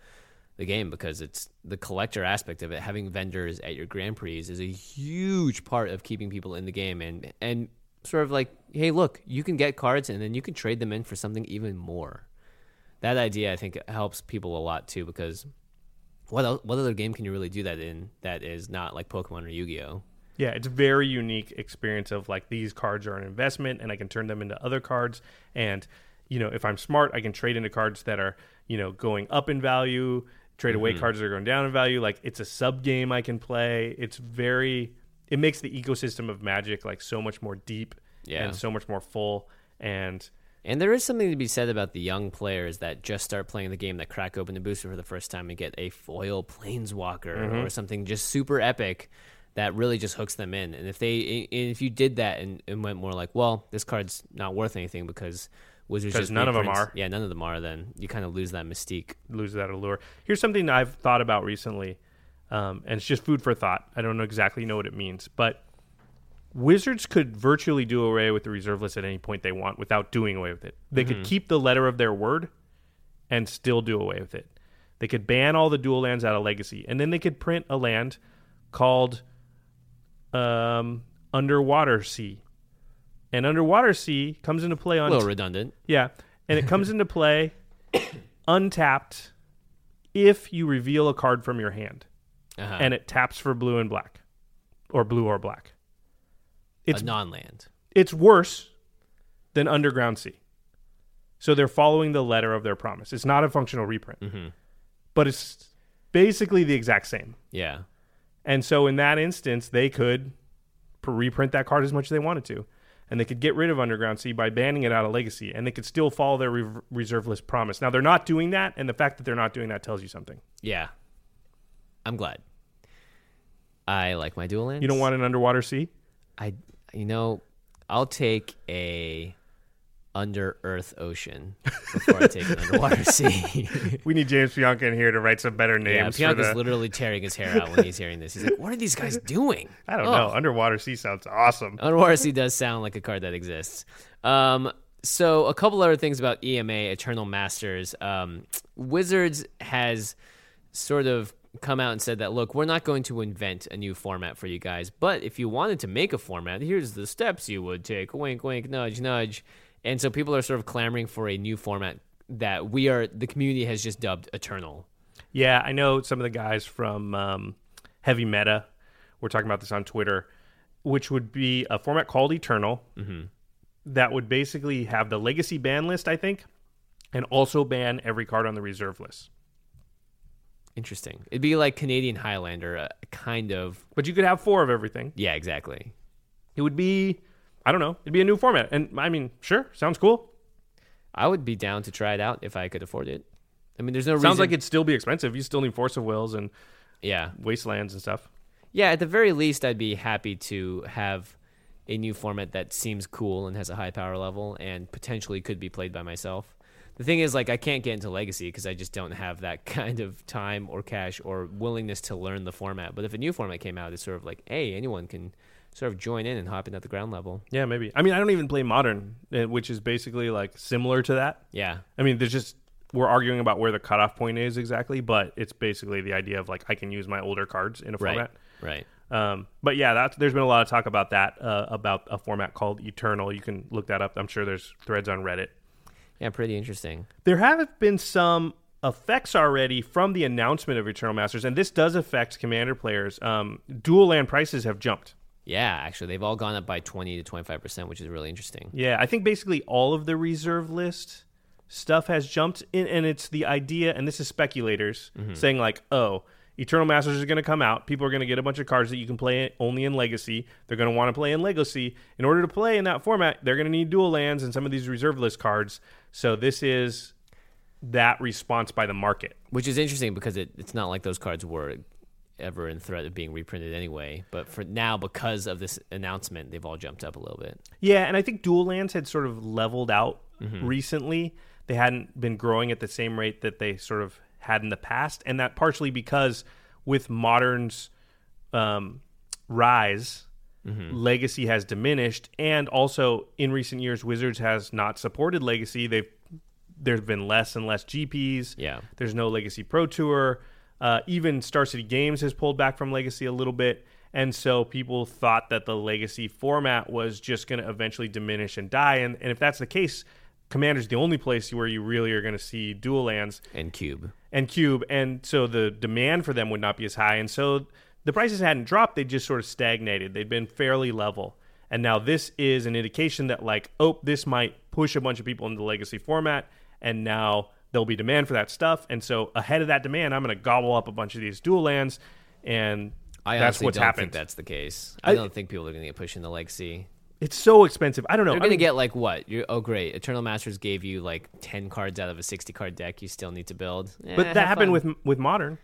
the game, because it's the collector aspect of it. Having vendors at your Grand Prix is a huge part of keeping people in the game, and, and sort of like, hey, look, you can get cards and then you can trade them in for something even more. That idea, I think, helps people a lot too, because what else, what other game can you really do that in that is not like Pokemon or Yu-Gi-Oh? Yeah, it's a very unique experience of like, these cards are an investment and I can turn them into other cards. And, you know, if I'm smart, I can trade into cards that are, you know, going up in value, trade away mm-hmm. cards that are going down in value. Like, it's a sub game I can play. It's very, it makes the ecosystem of Magic like so much more deep yeah. and so much more full. And And there is something to be said about the young players that just start playing the game, that crack open the booster for the first time and get a foil planeswalker mm-hmm. or something just super epic. That really just hooks them in. And if they, and if you did that and, and went more like, well, this card's not worth anything because Wizards just none of them are. Yeah, none of them are. Then you kind of lose that mystique, lose that allure. Here's something I've thought about recently, um, and it's just food for thought. I don't know exactly know what it means, but Wizards could virtually do away with the reserve list at any point they want without doing away with it. They mm-hmm. could keep the letter of their word and still do away with it. They could ban all the dual lands out of Legacy, and then they could print a land called Um, Underwater Sea. And Underwater Sea comes into play on... A little redundant. Yeah. And it comes into play untapped if you reveal a card from your hand. Uh-huh. And it taps for blue and black. Or blue or black. It's a non-land. It's worse than Underground Sea. So they're following the letter of their promise. It's not a functional reprint. Mm-hmm. But it's basically the exact same. Yeah. And so in that instance, they could reprint that card as much as they wanted to. And they could get rid of Underground Sea by banning it out of Legacy. And they could still follow their re- reserve list promise. Now, they're not doing that. And the fact that they're not doing that tells you something. Yeah. I'm glad. I like my dual lands. You don't want an Underwater Sea? I, you know, I'll take a Under Earth Ocean before I take an Underwater Sea. We need James Bianca in here to write some better names. Yeah, Bianca's the... literally tearing his hair out when he's hearing this. He's like, what are these guys doing? I don't oh. know. Underwater Sea sounds awesome. Underwater Sea does sound like a card that exists. Um, so a couple other things about E M A, Eternal Masters. Um, Wizards has sort of come out and said that, look, we're not going to invent a new format for you guys, but if you wanted to make a format, here's the steps you would take, wink, wink, nudge, nudge. And so people are sort of clamoring for a new format that we are, the community has just dubbed Eternal. Yeah, I know some of the guys from um, Heavy Meta were talking about this on Twitter, which would be a format called Eternal mm-hmm. that would basically have the legacy ban list, I think, and also ban every card on the reserve list. Interesting. It'd be like Canadian Highlander, uh, kind of. But you could have four of everything. Yeah, exactly. It would be, I don't know, it'd be a new format. And I mean, sure, sounds cool. I would be down to try it out if I could afford it. I mean, there's no sounds reason. Sounds like it'd still be expensive. You still need Force of Wills and yeah, Wastelands and stuff. Yeah, at the very least, I'd be happy to have a new format that seems cool and has a high power level and potentially could be played by myself. The thing is, like, I can't get into Legacy because I just don't have that kind of time or cash or willingness to learn the format. But if a new format came out, it's sort of like, hey, anyone can sort of join in and hop in at the ground level. Yeah, maybe. I mean, I don't even play Modern, which is basically, like, similar to that. Yeah. I mean, there's just, we're arguing about where the cutoff point is exactly, but it's basically the idea of, like, I can use my older cards in a format. Right, right. Um, but, yeah, that's, there's been a lot of talk about that, uh, about a format called Eternal. You can look that up. I'm sure there's threads on Reddit. Yeah, pretty interesting. There have been some effects already from the announcement of Eternal Masters, and this does affect Commander players. Um, dual land prices have jumped. Yeah, actually, they've all gone up by twenty to twenty-five percent, which is really interesting. Yeah, I think basically all of the reserve list stuff has jumped, in, and it's the idea, and this is speculators mm-hmm. saying like, oh, Eternal Masters is going to come out. People are going to get a bunch of cards that you can play only in Legacy. They're going to want to play in Legacy. In order to play in that format, they're going to need dual lands and some of these reserve list cards. So this is that response by the market. Which is interesting because it, it's not like those cards were ever in threat of being reprinted anyway. But for now, because of this announcement, they've all jumped up a little bit. Yeah, and I think dual lands had sort of leveled out mm-hmm. recently. They hadn't been growing at the same rate that they sort of had in the past, and that partially because with Modern's um, rise, mm-hmm. Legacy has diminished, and also in recent years, Wizards has not supported Legacy. They've there's been less and less G Ps. Yeah, there's no Legacy Pro Tour. Uh, even Star City Games has pulled back from Legacy a little bit, and so people thought that the Legacy format was just going to eventually diminish and die. And, and if that's the case, Commander's the only place where you really are going to see dual lands. And Cube. And Cube. And so the demand for them would not be as high. And so the prices hadn't dropped. They just sort of stagnated. They'd been fairly level. And now this is an indication that, like, oh, this might push a bunch of people into the Legacy format. And now there'll be demand for that stuff. And so ahead of that demand, I'm going to gobble up a bunch of these dual lands. And I that's what's happened. I honestly don't happened. think that's the case. I, I don't think people are going to get pushed into Legacy. It's so expensive. I don't know. You're going to get, like, what? You're, oh, great. Eternal Masters gave you, like, ten cards out of a sixty-card deck you still need to build. Eh, but that happened with with Modern.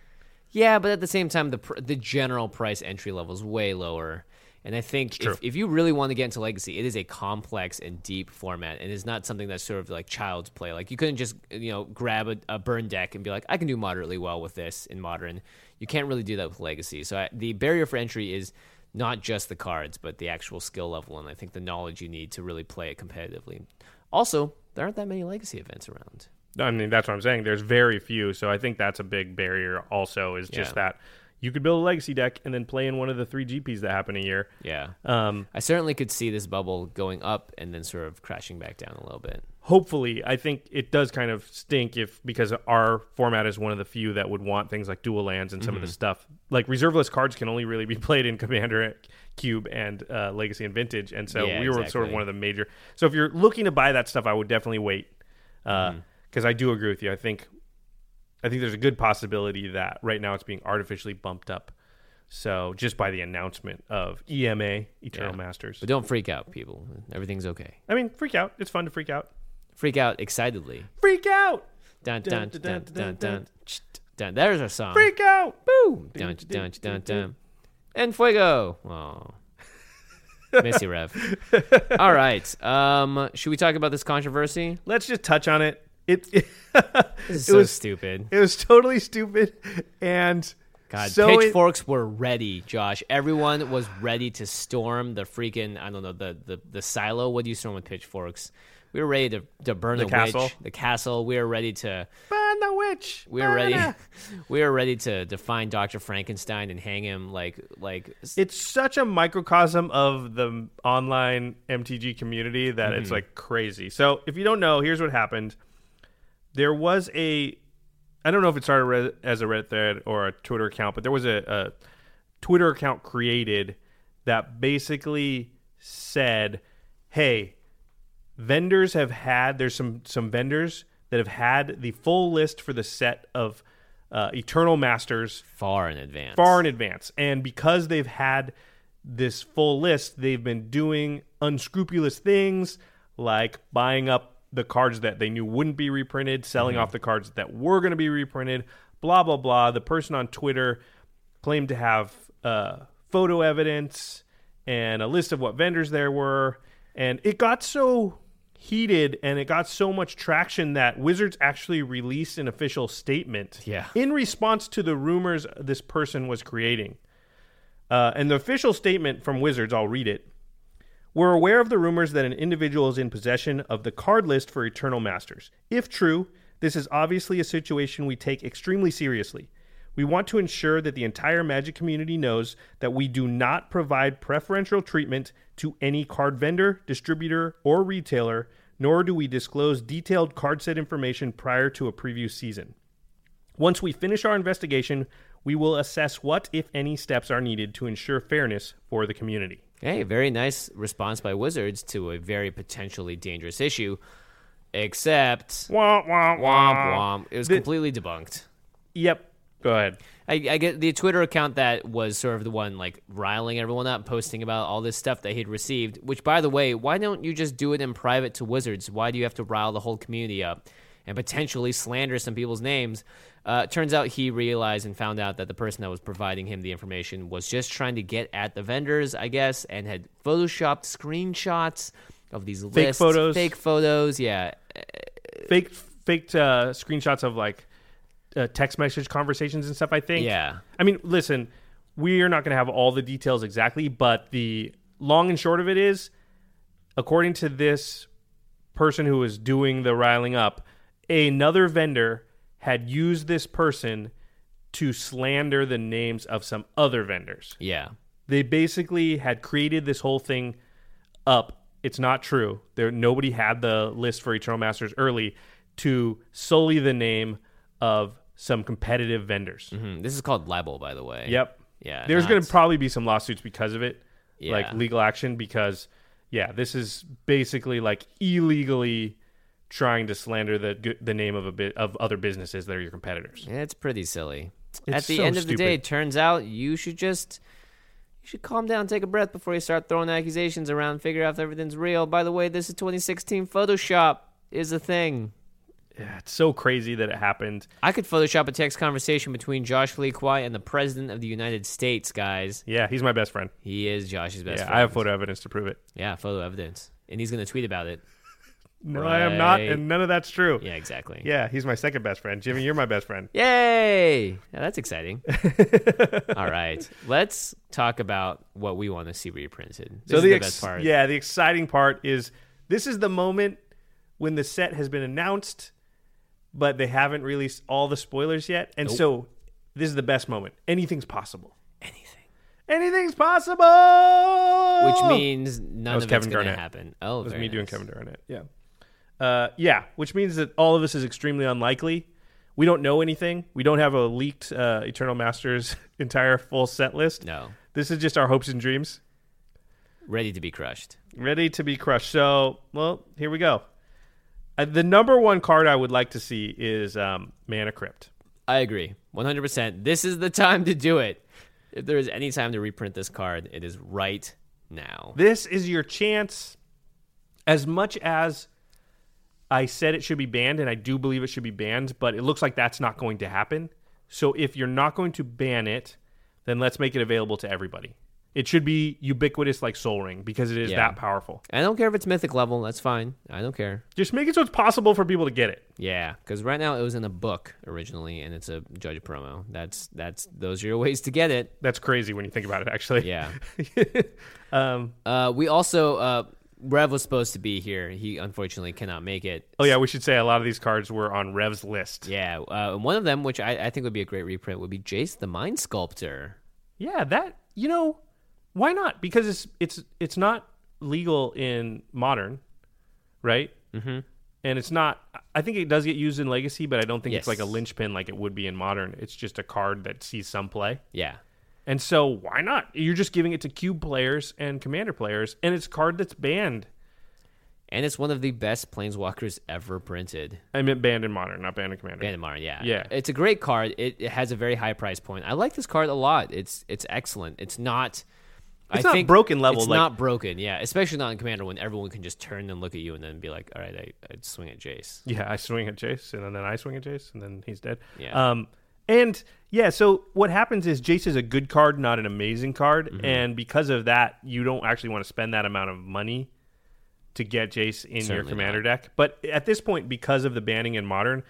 Yeah, but at the same time, the pr- the general price entry level is way lower. And I think if, if you really want to get into Legacy, it is a complex and deep format, and it's not something that's sort of like child's play. Like, you couldn't just, you know, grab a, a burn deck and be like, I can do moderately well with this in Modern. You can't really do that with Legacy. So I, the barrier for entry is not just the cards, but the actual skill level, and I think the knowledge you need to really play it competitively. Also, there aren't that many Legacy events around. I mean, that's what I'm saying. There's very few, so I think that's a big barrier also, is just yeah. that you could build a Legacy deck and then play in one of the three G Ps that happen a year. Yeah. Um, I certainly could see this bubble going up and then sort of crashing back down a little bit. Hopefully. I think it does kind of stink if because our format is one of the few that would want things like dual lands and some mm-hmm. of the stuff. Like, reserve list cards can only really be played in Commander, Cube, and uh, Legacy and Vintage. And so yeah, we were exactly. sort of one of the major. So if you're looking to buy that stuff, I would definitely wait because uh, mm. I do agree with you. I think I think there's a good possibility that right now it's being artificially bumped up. So just by the announcement of E M A, Eternal yeah. Masters. But don't freak out, people. Everything's okay. I mean, freak out. It's fun to freak out. Freak out excitedly. Freak out! Dun dun dun dun dun dun. There's our song. Freak out! Boo! Dun dun dun dun. And Fuego. Oh, missy Rev. All right. Um, should we talk about this controversy? Let's just touch on it. It. it this is so it was, stupid. It was totally stupid, and God, so pitchforks it, were ready, Josh. Everyone was ready to storm the freaking I don't know the the the silo. What do you storm with pitchforks? We were ready to, to burn the, the castle. Witch, the castle. We were ready to burn the witch. We were ready. We were ready to, to find Doctor Frankenstein and hang him. Like like it's such a microcosm of the online M T G community that mm-hmm. it's like crazy. So if you don't know, here's what happened. There was a, I don't know if it started as a Reddit thread or a Twitter account, but there was a, a Twitter account created that basically said, hey, vendors have had, there's some, some vendors that have had the full list for the set of uh, Eternal Masters. Far in advance. Far in advance. And because they've had this full list, they've been doing unscrupulous things like buying up the cards that they knew wouldn't be reprinted, selling mm-hmm. off the cards that were going to be reprinted, blah, blah, blah. The person on Twitter claimed to have uh, photo evidence and a list of what vendors there were. And it got so heated and it got so much traction that Wizards actually released an official statement yeah. in response to the rumors this person was creating. Uh, and the official statement from Wizards, I'll read it. We're aware of the rumors that an individual is in possession of the card list for Eternal Masters. If true, this is obviously a situation we take extremely seriously. We want to ensure that the entire Magic community knows that we do not provide preferential treatment to any card vendor, distributor, or retailer, nor do we disclose detailed card set information prior to a preview season. Once we finish our investigation, we will assess what, if any, steps are needed to ensure fairness for the community. Hey, very nice response by Wizards to a very potentially dangerous issue, except womp, womp, womp, womp. It was the, completely debunked. Yep. Go ahead. I, I get the Twitter account that was sort of the one like riling everyone up, posting about all this stuff that he'd received, which, by the way, why don't you just do it in private to Wizards? Why do you have to rile the whole community up and potentially slander some people's names? Uh, turns out he realized and found out that the person that was providing him the information was just trying to get at the vendors, I guess, and had photoshopped screenshots of these fake lists. Fake photos. Fake photos, yeah. Fake, faked uh, screenshots of, like, uh, text message conversations and stuff, I think. Yeah. I mean, listen, we're not going to have all the details exactly, but the long and short of it is, according to this person who was doing the riling up, another vendor had used this person to slander the names of some other vendors. Yeah. They basically had created this whole thing up. It's not true. There, nobody had the list for Eternal Masters early to sully the name of some competitive vendors. Mm-hmm. This is called libel, by the way. Yep. Yeah. There's going to probably be some lawsuits because of it, yeah. like legal action, because, yeah, this is basically like illegally trying to slander the the name of a bit of other businesses that are your competitors. Yeah, it's pretty silly. It's At the so end of stupid. the day, it turns out you should just you should calm down, take a breath before you start throwing accusations around, figure out if everything's real. By the way, this is twenty sixteen. Photoshop is a thing. Yeah, it's so crazy that it happened. I could Photoshop a text conversation between Josh Lee Kwai and the President of the United States, guys. Yeah, he's my best friend. He is Josh's best yeah, friend. Yeah, I have photo evidence to prove it. Yeah, photo evidence. And he's going to tweet about it. No, right. I am not, and none of that's true. Yeah, exactly. Yeah, he's my second best friend. Jimmy, you're my best friend. Yay! Yeah, that's exciting. All right, let's talk about what we want to see reprinted. This so the, is the ex- best part. Yeah, the exciting part is this is the moment when the set has been announced, but they haven't released all the spoilers yet, and nope. so this is the best moment. Anything's possible. Anything. Anything's possible! Which means none of it's going to happen. Oh, it was me nice. doing Kevin Garnett. Yeah. Uh, yeah, which means that all of this is extremely unlikely. We don't know anything. We don't have a leaked uh, Eternal Masters entire full set list. No. This is just our hopes and dreams. Ready to be crushed. Ready to be crushed. So, well, here we go. Uh, the number one card I would like to see is um, Mana Crypt. I agree. one hundred percent. This is the time to do it. If there is any time to reprint this card, it is right now. This is your chance. As much as I said it should be banned, and I do believe it should be banned, but it looks like that's not going to happen. So if you're not going to ban it, then let's make it available to everybody. It should be ubiquitous like Sol Ring because it is yeah. that powerful. I don't care if it's mythic level. That's fine. I don't care. Just make it so it's possible for people to get it. Yeah, because right now it was in a book originally, and it's a judge promo. That's that's those are your ways to get it. That's crazy when you think about it, actually. Yeah. um, uh, we also... Uh, Rev was supposed to be here. He unfortunately cannot make it. Oh yeah, we should say a lot of these cards were on Rev's list. Yeah, uh, one of them, which I, I think would be a great reprint, would be Jace the Mind Sculptor. Yeah, that, you know, why not? Because it's it's it's not legal in Modern, right? Mm-hmm. And it's not, I think it does get used in Legacy, but I don't think yes. it's like a linchpin like it would be in Modern. It's just a card that sees some play. Yeah. And so why not? You're just giving it to cube players and commander players, and it's a card that's banned. And it's one of the best Planeswalkers ever printed. I meant banned in Modern, not banned in Commander. Banned in Modern, yeah. Yeah. It's a great card. It, it has a very high price point. I like this card a lot. It's it's excellent. It's not... It's I not think broken level. It's like, not broken, yeah. Especially not in Commander when everyone can just turn and look at you and then be like, all right, I, I'd swing at Jace. Yeah, I swing at Jace, and then, then I swing at Jace, and then he's dead. Yeah. Um, and, yeah, so what happens is Jace is a good card, not an amazing card. Mm-hmm. And because of that, you don't actually want to spend that amount of money to get Jace in Certainly your Commander not. deck. But at this point, because of the banning in Modern,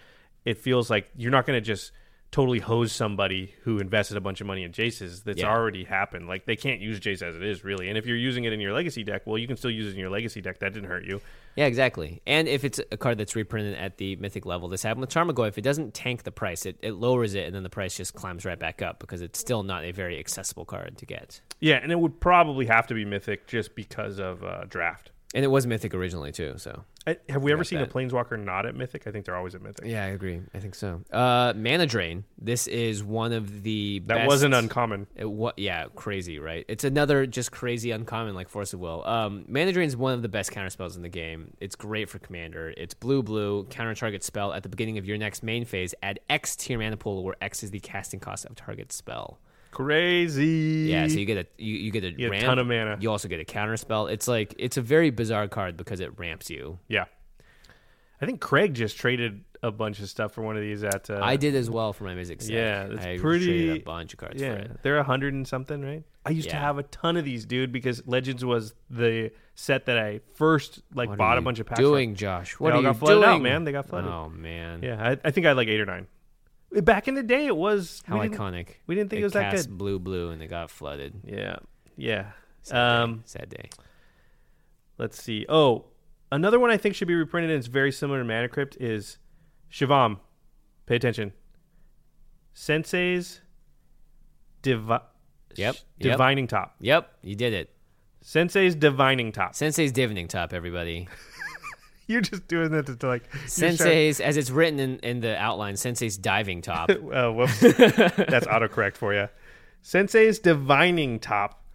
it feels like you're not going to just... totally hose somebody who invested a bunch of money in Jace's. That's yeah. already happened. Like, they can't use Jace as it is, really. And if you're using it in your Legacy deck, well, you can still use it in your Legacy deck. That didn't hurt you. Yeah, exactly. And if it's a card that's reprinted at the Mythic level, this happened with Tarmogoyf. If it doesn't tank the price, it, it lowers it, and then the price just climbs right back up because it's still not a very accessible card to get. Yeah, and it would probably have to be Mythic just because of uh, draft. And it was Mythic originally, too, so... I, have we ever seen that. a Planeswalker not at Mythic? I think they're always at Mythic. Yeah, I agree. I think so. Uh, Mana Drain. This is one of the that best... That wasn't uncommon. It wa- yeah, crazy, right? It's another just crazy uncommon like Force of Will. Um, Mana Drain is one of the best counterspells in the game. It's great for Commander. It's blue-blue, counter-target spell at the beginning of your next main phase. Add X to your mana pool, where X is the casting cost of target spell. Crazy. Yeah, so you get a you, you get a you ramp. A ton of mana. You also get a counter spell. It's like it's a very bizarre card because it ramps you. Yeah, I think Craig just traded a bunch of stuff for one of these at. Uh, I did as well for my Mythic set. Yeah, that's I pretty. Traded a bunch of cards. Yeah, for it. They're a hundred and something, right? I used yeah. to have a ton of these, dude, because Legends was the set that I first like what bought a bunch of packs. Doing from. Josh, what they are all you got flooded doing? Out, man, they got flooded. Oh man. Yeah, I, I think I had like eight or nine. Back in the day, it was... How we iconic. We didn't think it, it was that good. It cast blue-blue, and it got flooded. Yeah. Yeah. Sad, um, day. Sad day. Let's see. Oh, another one I think should be reprinted, and it's very similar to Mana Crypt, is Shivam. Pay attention. Sensei's Divi- yep, Divining yep. Top. Yep, you did it. Sensei's Divining Top. Sensei's Divining Top, everybody. You're just doing that to, to like... Sensei's, as it's written in, in the outline, Sensei's Diving Top. uh, whoops. That's autocorrect for you. Sensei's Divining Top.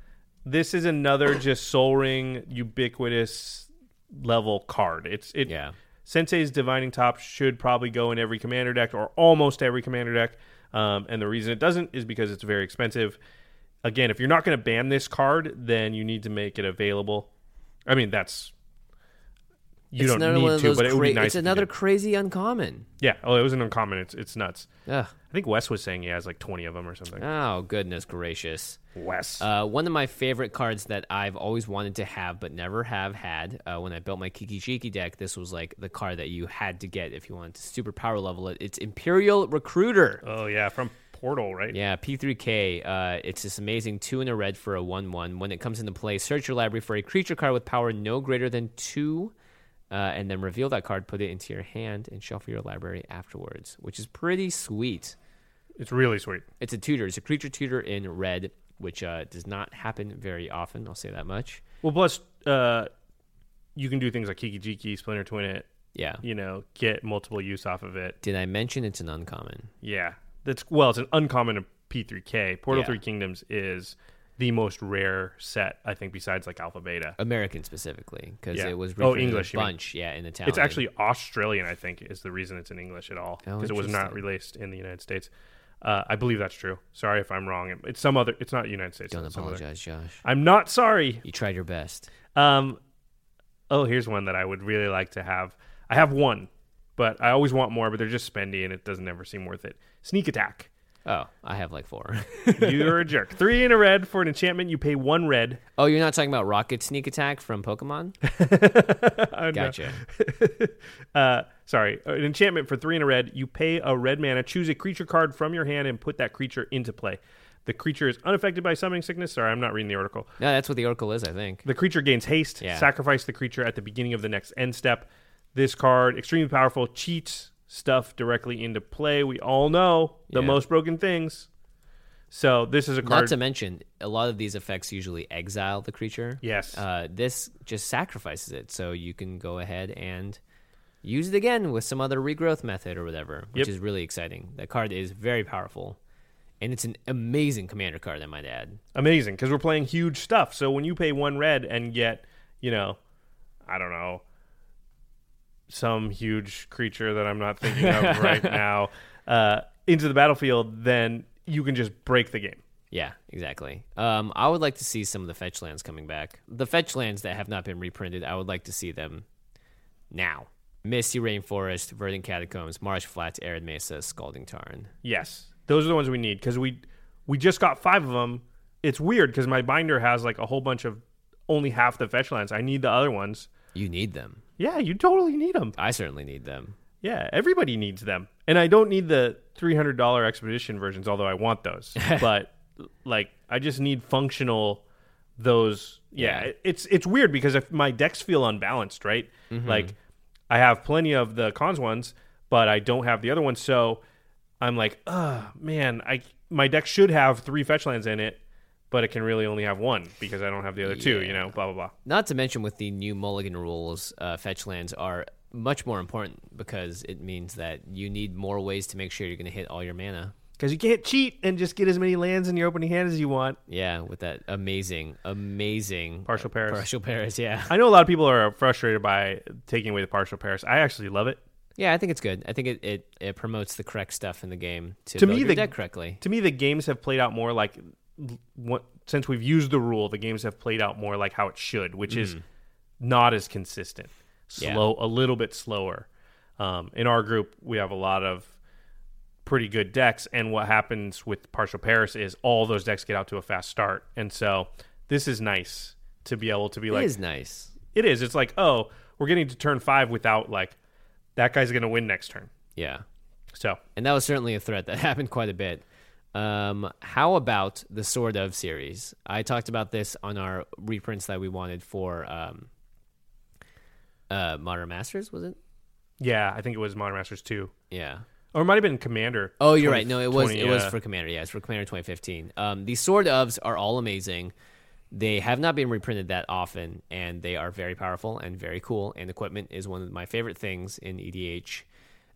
This is another just Soul Ring, ubiquitous level card. It's it. Yeah. Sensei's Divining Top should probably go in every Commander deck or almost every Commander deck. Um, and the reason it doesn't is because it's very expensive. Again, if you're not going to ban this card, then you need to make it available. I mean, that's... You it's don't need to, but it would cra- be nice. It's another crazy uncommon. Yeah. Oh, it was an uncommon. It's it's nuts. Ugh. I think Wes was saying he has like twenty of them or something. Oh, goodness gracious. Wes. Uh, one of my favorite cards that I've always wanted to have but never have had, uh, when I built my Kiki Shiki deck, this was like the card that you had to get if you wanted to super power level it. It's Imperial Recruiter. Oh, yeah. From... Portal, right? Yeah, P three K. Uh, it's this amazing two and a red for a one one. When it comes into play, search your library for a creature card with power no greater than two, uh, and then reveal that card, put it into your hand, and shuffle your library afterwards, which is pretty sweet. It's really sweet. It's a tutor. It's a creature tutor in red, which uh, does not happen very often. I'll say that much. Well, plus, uh, you can do things like Kiki-Jiki, Splinter Twin it. Yeah. You know, get multiple use off of it. Did I mention it's an uncommon? Yeah. That's well, it's an uncommon P three K. Portal yeah. Three Kingdoms is the most rare set, I think, besides like Alpha Beta. American specifically, because yeah. it was oh English a bunch, yeah, in Italian. It's actually Australian, I think, is the reason it's in English at all, because oh, it was not released in the United States. Uh, I believe that's true. Sorry if I'm wrong. It's some other. It's not United States. Don't apologize, Josh. I'm not sorry. You tried your best. Um, oh, here's one that I would really like to have. I have one. But I always want more, but they're just spendy, and it doesn't ever seem worth it. Sneak Attack. Oh, I have like four. You're a jerk. Three in a red for an enchantment. You pay one red. Oh, you're not talking about Rocket Sneak Attack from Pokemon? Oh, gotcha. No. uh, sorry. An enchantment for three in a red. You pay a red mana. Choose a creature card from your hand and put that creature into play. The creature is unaffected by summoning sickness. Sorry, I'm not reading the article. No, that's what the article is, I think. The creature gains haste. Yeah. Sacrifice the creature at the beginning of the next end step. This card, extremely powerful, cheats stuff directly into play. We all know the yeah. most broken things. So this is a card. Not to mention, a lot of these effects usually exile the creature. Yes. Uh, this just sacrifices it, so you can go ahead and use it again with some other regrowth method or whatever, which yep. is really exciting. That card is very powerful, and it's an amazing commander card, I might add. Amazing, because we're playing huge stuff. So when you pay one red and get, you know, I don't know, some huge creature that I'm not thinking of right now uh, into the battlefield, then you can just break the game. Yeah, exactly. Um, I would like to see some of the fetch lands coming back. The fetch lands that have not been reprinted, I would like to see them now. Misty Rainforest, Verdant Catacombs, Marsh Flats, Arid Mesa, Scalding Tarn. Yes, those are the ones we need because we we just got five of them. It's weird because my binder has like a whole bunch of only half the fetch lands. I need the other ones. You need them. Yeah, you totally need them. I certainly need them. Yeah, everybody needs them. And I don't need the three hundred dollars Expedition versions, although I want those. But like, I just need functional those. Yeah, yeah. it's it's weird because if my decks feel unbalanced, right? Mm-hmm. Like, I have plenty of the cons ones, but I don't have the other ones. So I'm like, oh, man, I my deck should have three fetch lands in it, but it can really only have one because I don't have the other yeah. two, you know, blah, blah, blah. Not to mention with the new mulligan rules, uh, fetch lands are much more important because it means that you need more ways to make sure you're going to hit all your mana. Because you can't cheat and just get as many lands in your opening hand as you want. Yeah, with that amazing, amazing... Partial Paris. Partial Paris, yeah. I know a lot of people are frustrated by taking away the Partial Paris. I actually love it. Yeah, I think it's good. I think it, it, it promotes the correct stuff in the game to, to build me, your the, deck correctly. To me, the games have played out more like... What, since we've used the rule, the games have played out more like how it should, which mm. is not as consistent, slow, yeah. a little bit slower. Um, in our group, we have a lot of pretty good decks, and what happens with Partial Paris is all those decks get out to a fast start, and so this is nice to be able to be it like... It is nice. It is. It's like, oh, we're getting to turn five without, like, that guy's going to win next turn. Yeah. So, and that was certainly a threat. That happened quite a bit. Um, how about the Sword of series? I talked about this on our reprints that we wanted for um, uh, Modern Masters, was it? Yeah, I think it was Modern Masters two. Yeah. Or it might have been Commander. Oh, you're right. No, it was twenty, it uh, was for Commander. Yeah, it's for Commander twenty fifteen. Um, the Sword ofs are all amazing. They have not been reprinted that often, and they are very powerful and very cool, and equipment is one of my favorite things in E D H.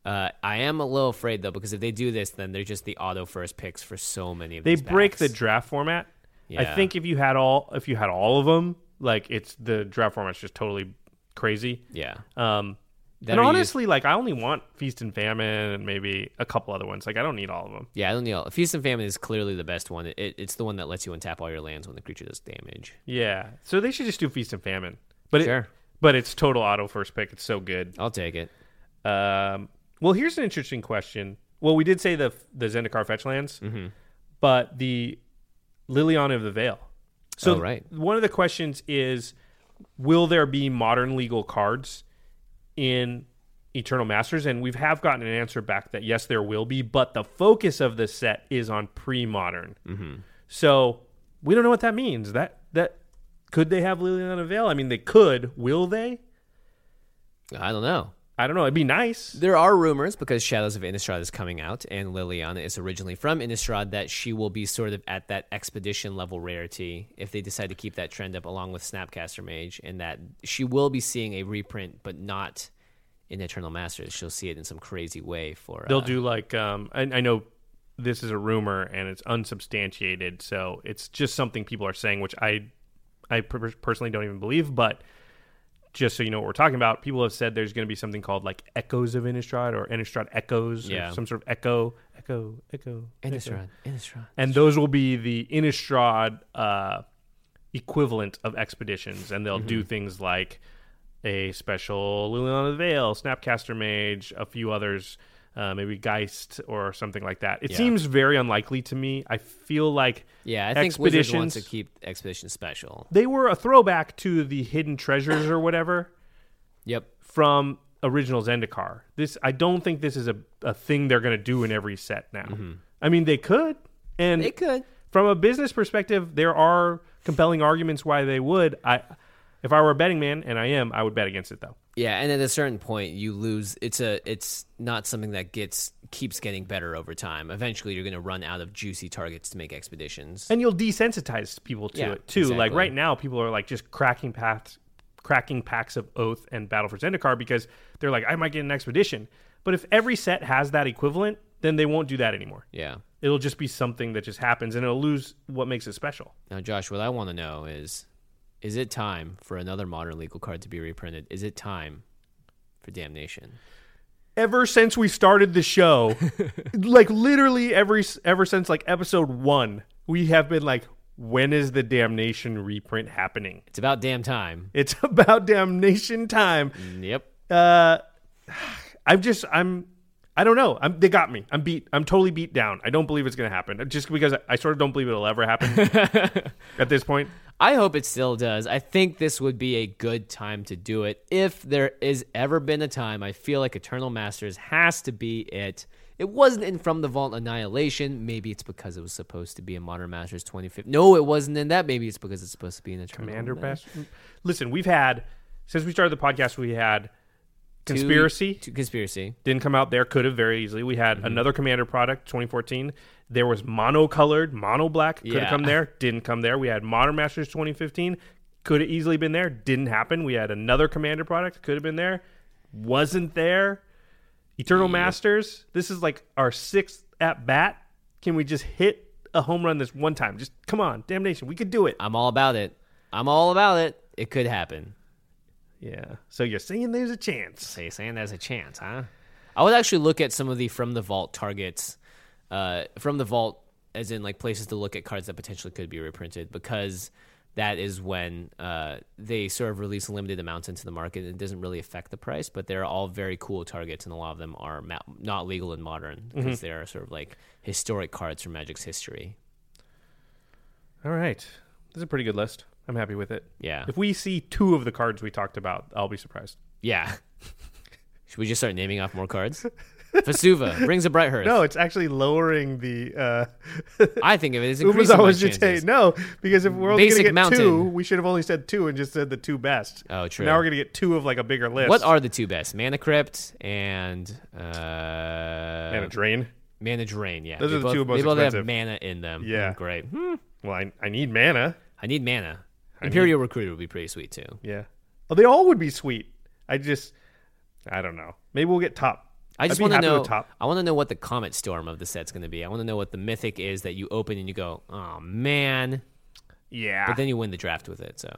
Uh, I am a little afraid, though, because if they do this, then they're just the auto first picks for so many of these packs. They break the draft format. Yeah. I think if you had all if you had all of them, like, it's the draft format's just totally crazy. Yeah. Um, and honestly, used... like, I only want Feast and Famine and maybe a couple other ones. Like, I don't need all of them. Yeah, I don't need all. Feast and Famine is clearly the best one. It, it, it's the one that lets you untap all your lands when the creature does damage. Yeah. So they should just do Feast and Famine. But sure. It, but it's total auto first pick. It's so good. I'll take it. Um. Well, here's an interesting question. Well, we did say the the Zendikar Fetchlands, mm-hmm. but the Liliana of the Veil. So oh, right. th- one of the questions is, will there be modern legal cards in Eternal Masters? And we have gotten an answer back that yes, there will be, but the focus of the set is on pre-modern. Mm-hmm. So we don't know what that means. That that could they have Liliana of the Veil? I mean, they could. Will they? I don't know. I don't know. It'd be nice. There are rumors, because Shadows of Innistrad is coming out, and Liliana is originally from Innistrad, that she will be sort of at that expedition level rarity if they decide to keep that trend up along with Snapcaster Mage, and that she will be seeing a reprint, but not in Eternal Masters. She'll see it in some crazy way for... Uh, They'll do like... Um, I, I know this is a rumor, and it's unsubstantiated, so it's just something people are saying, which I, I per- personally don't even believe, but... Just so you know what we're talking about, people have said there's going to be something called like Echoes of Innistrad or Innistrad Echoes, yeah. or some sort of echo, echo, echo, Innistrad, echo. Innistrad, and Innistrad. Those will be the Innistrad uh, equivalent of Expeditions, and they'll mm-hmm. do things like a special Liliana of the Veil, Snapcaster Mage, a few others, uh, maybe Geist or something like that. It yeah. seems very unlikely to me. I feel like yeah, I think Wizards wants to keep Expeditions special. They were a throwback to the Hidden Treasures or whatever. Yep. From original Zendikar. This I don't think this is a, a thing they're going to do in every set now. Mm-hmm. I mean, they could. And they could. from a business perspective, there are compelling arguments why they would. I, if I were a betting man, and I am, I would bet against it though. Yeah, and at a certain point, you lose. It's a. It's not something that gets keeps getting better over time. Eventually, you're going to run out of juicy targets to make expeditions, and you'll desensitize people to yeah, it too. Exactly. Like right now, people are like just cracking paths, cracking packs of Oath and Battle for Zendikar because they're like, I might get an expedition. But if every set has that equivalent, then they won't do that anymore. Yeah, it'll just be something that just happens, and it'll lose what makes it special. Now, Josh, what I want to know is. Is it time for another Modern legal card to be reprinted? Is it time for Damnation? Ever since we started the show, like literally every ever since like episode one, we have been like, when is the Damnation reprint happening? It's about damn time. It's about damnation time. Yep. Uh, I'm just I'm I don't know. I'm, they got me. I'm beat. I'm totally beat down. I don't believe it's going to happen. Just because I, I sort of don't believe it'll ever happen at this point. I hope it still does. I think this would be a good time to do it. If there is ever been a time, I feel like Eternal Masters has to be it. It wasn't in From the Vault Annihilation. Maybe it's because it was supposed to be in Modern Masters twenty fifteen. No, it wasn't in that. Maybe it's because it's supposed to be in Eternal Commander Masters. Pass- Listen, we've had, since we started the podcast, we had Conspiracy. Two, two conspiracy. Didn't come out there. Could have very easily. We had mm-hmm. another Commander product, twenty fourteen. There was mono-colored, mono-black. Could have yeah. come there. Didn't come there. We had Modern Masters twenty fifteen. Could have easily been there. Didn't happen. We had another Commander product. Could have been there. Wasn't there. Eternal yeah. Masters. This is like our sixth at-bat. Can we just hit a home run this one time? Just come on. Damnation. We could do it. I'm all about it. I'm all about it. It could happen. Yeah. So you're saying there's a chance. So you're saying there's a chance, huh? I would actually look at some of the From the Vault targets. Uh, from the Vault, as in like places to look at cards that potentially could be reprinted, because that is when uh, they sort of release limited amounts into the market, and it doesn't really affect the price, but they're all very cool targets, and a lot of them are ma- not legal and modern, because mm-hmm. they are sort of like historic cards from Magic's history. All right. This is a pretty good list. I'm happy with it. Yeah. If we see two of the cards we talked about, I'll be surprised. Yeah. Should we just start naming off more cards? Vesuva, Rings of Brighthearth. No, it's actually lowering the... Uh, I think of it as increasing my chances. No, because if we're only going to get Mountain. two, we should have only said two and just said the two best. Oh, true. Now we're going to get two of like a bigger list. What are the two best? Mana Crypt and... Uh, Mana Drain. Mana Drain, yeah. Those they are the both, two most they both expensive. They both have mana in them. Yeah. Oh, great. Hmm. Well, I, I need mana. I need mana. Imperial I mean, Recruiter would be pretty sweet, too. Yeah. Oh, they all would be sweet. I just... I don't know. Maybe we'll get top. I just want to know... Top. I want to know what the Comet Storm of the set's going to be. I want to know what the Mythic is that you open and you go, oh, man. Yeah. But then you win the draft with it, so...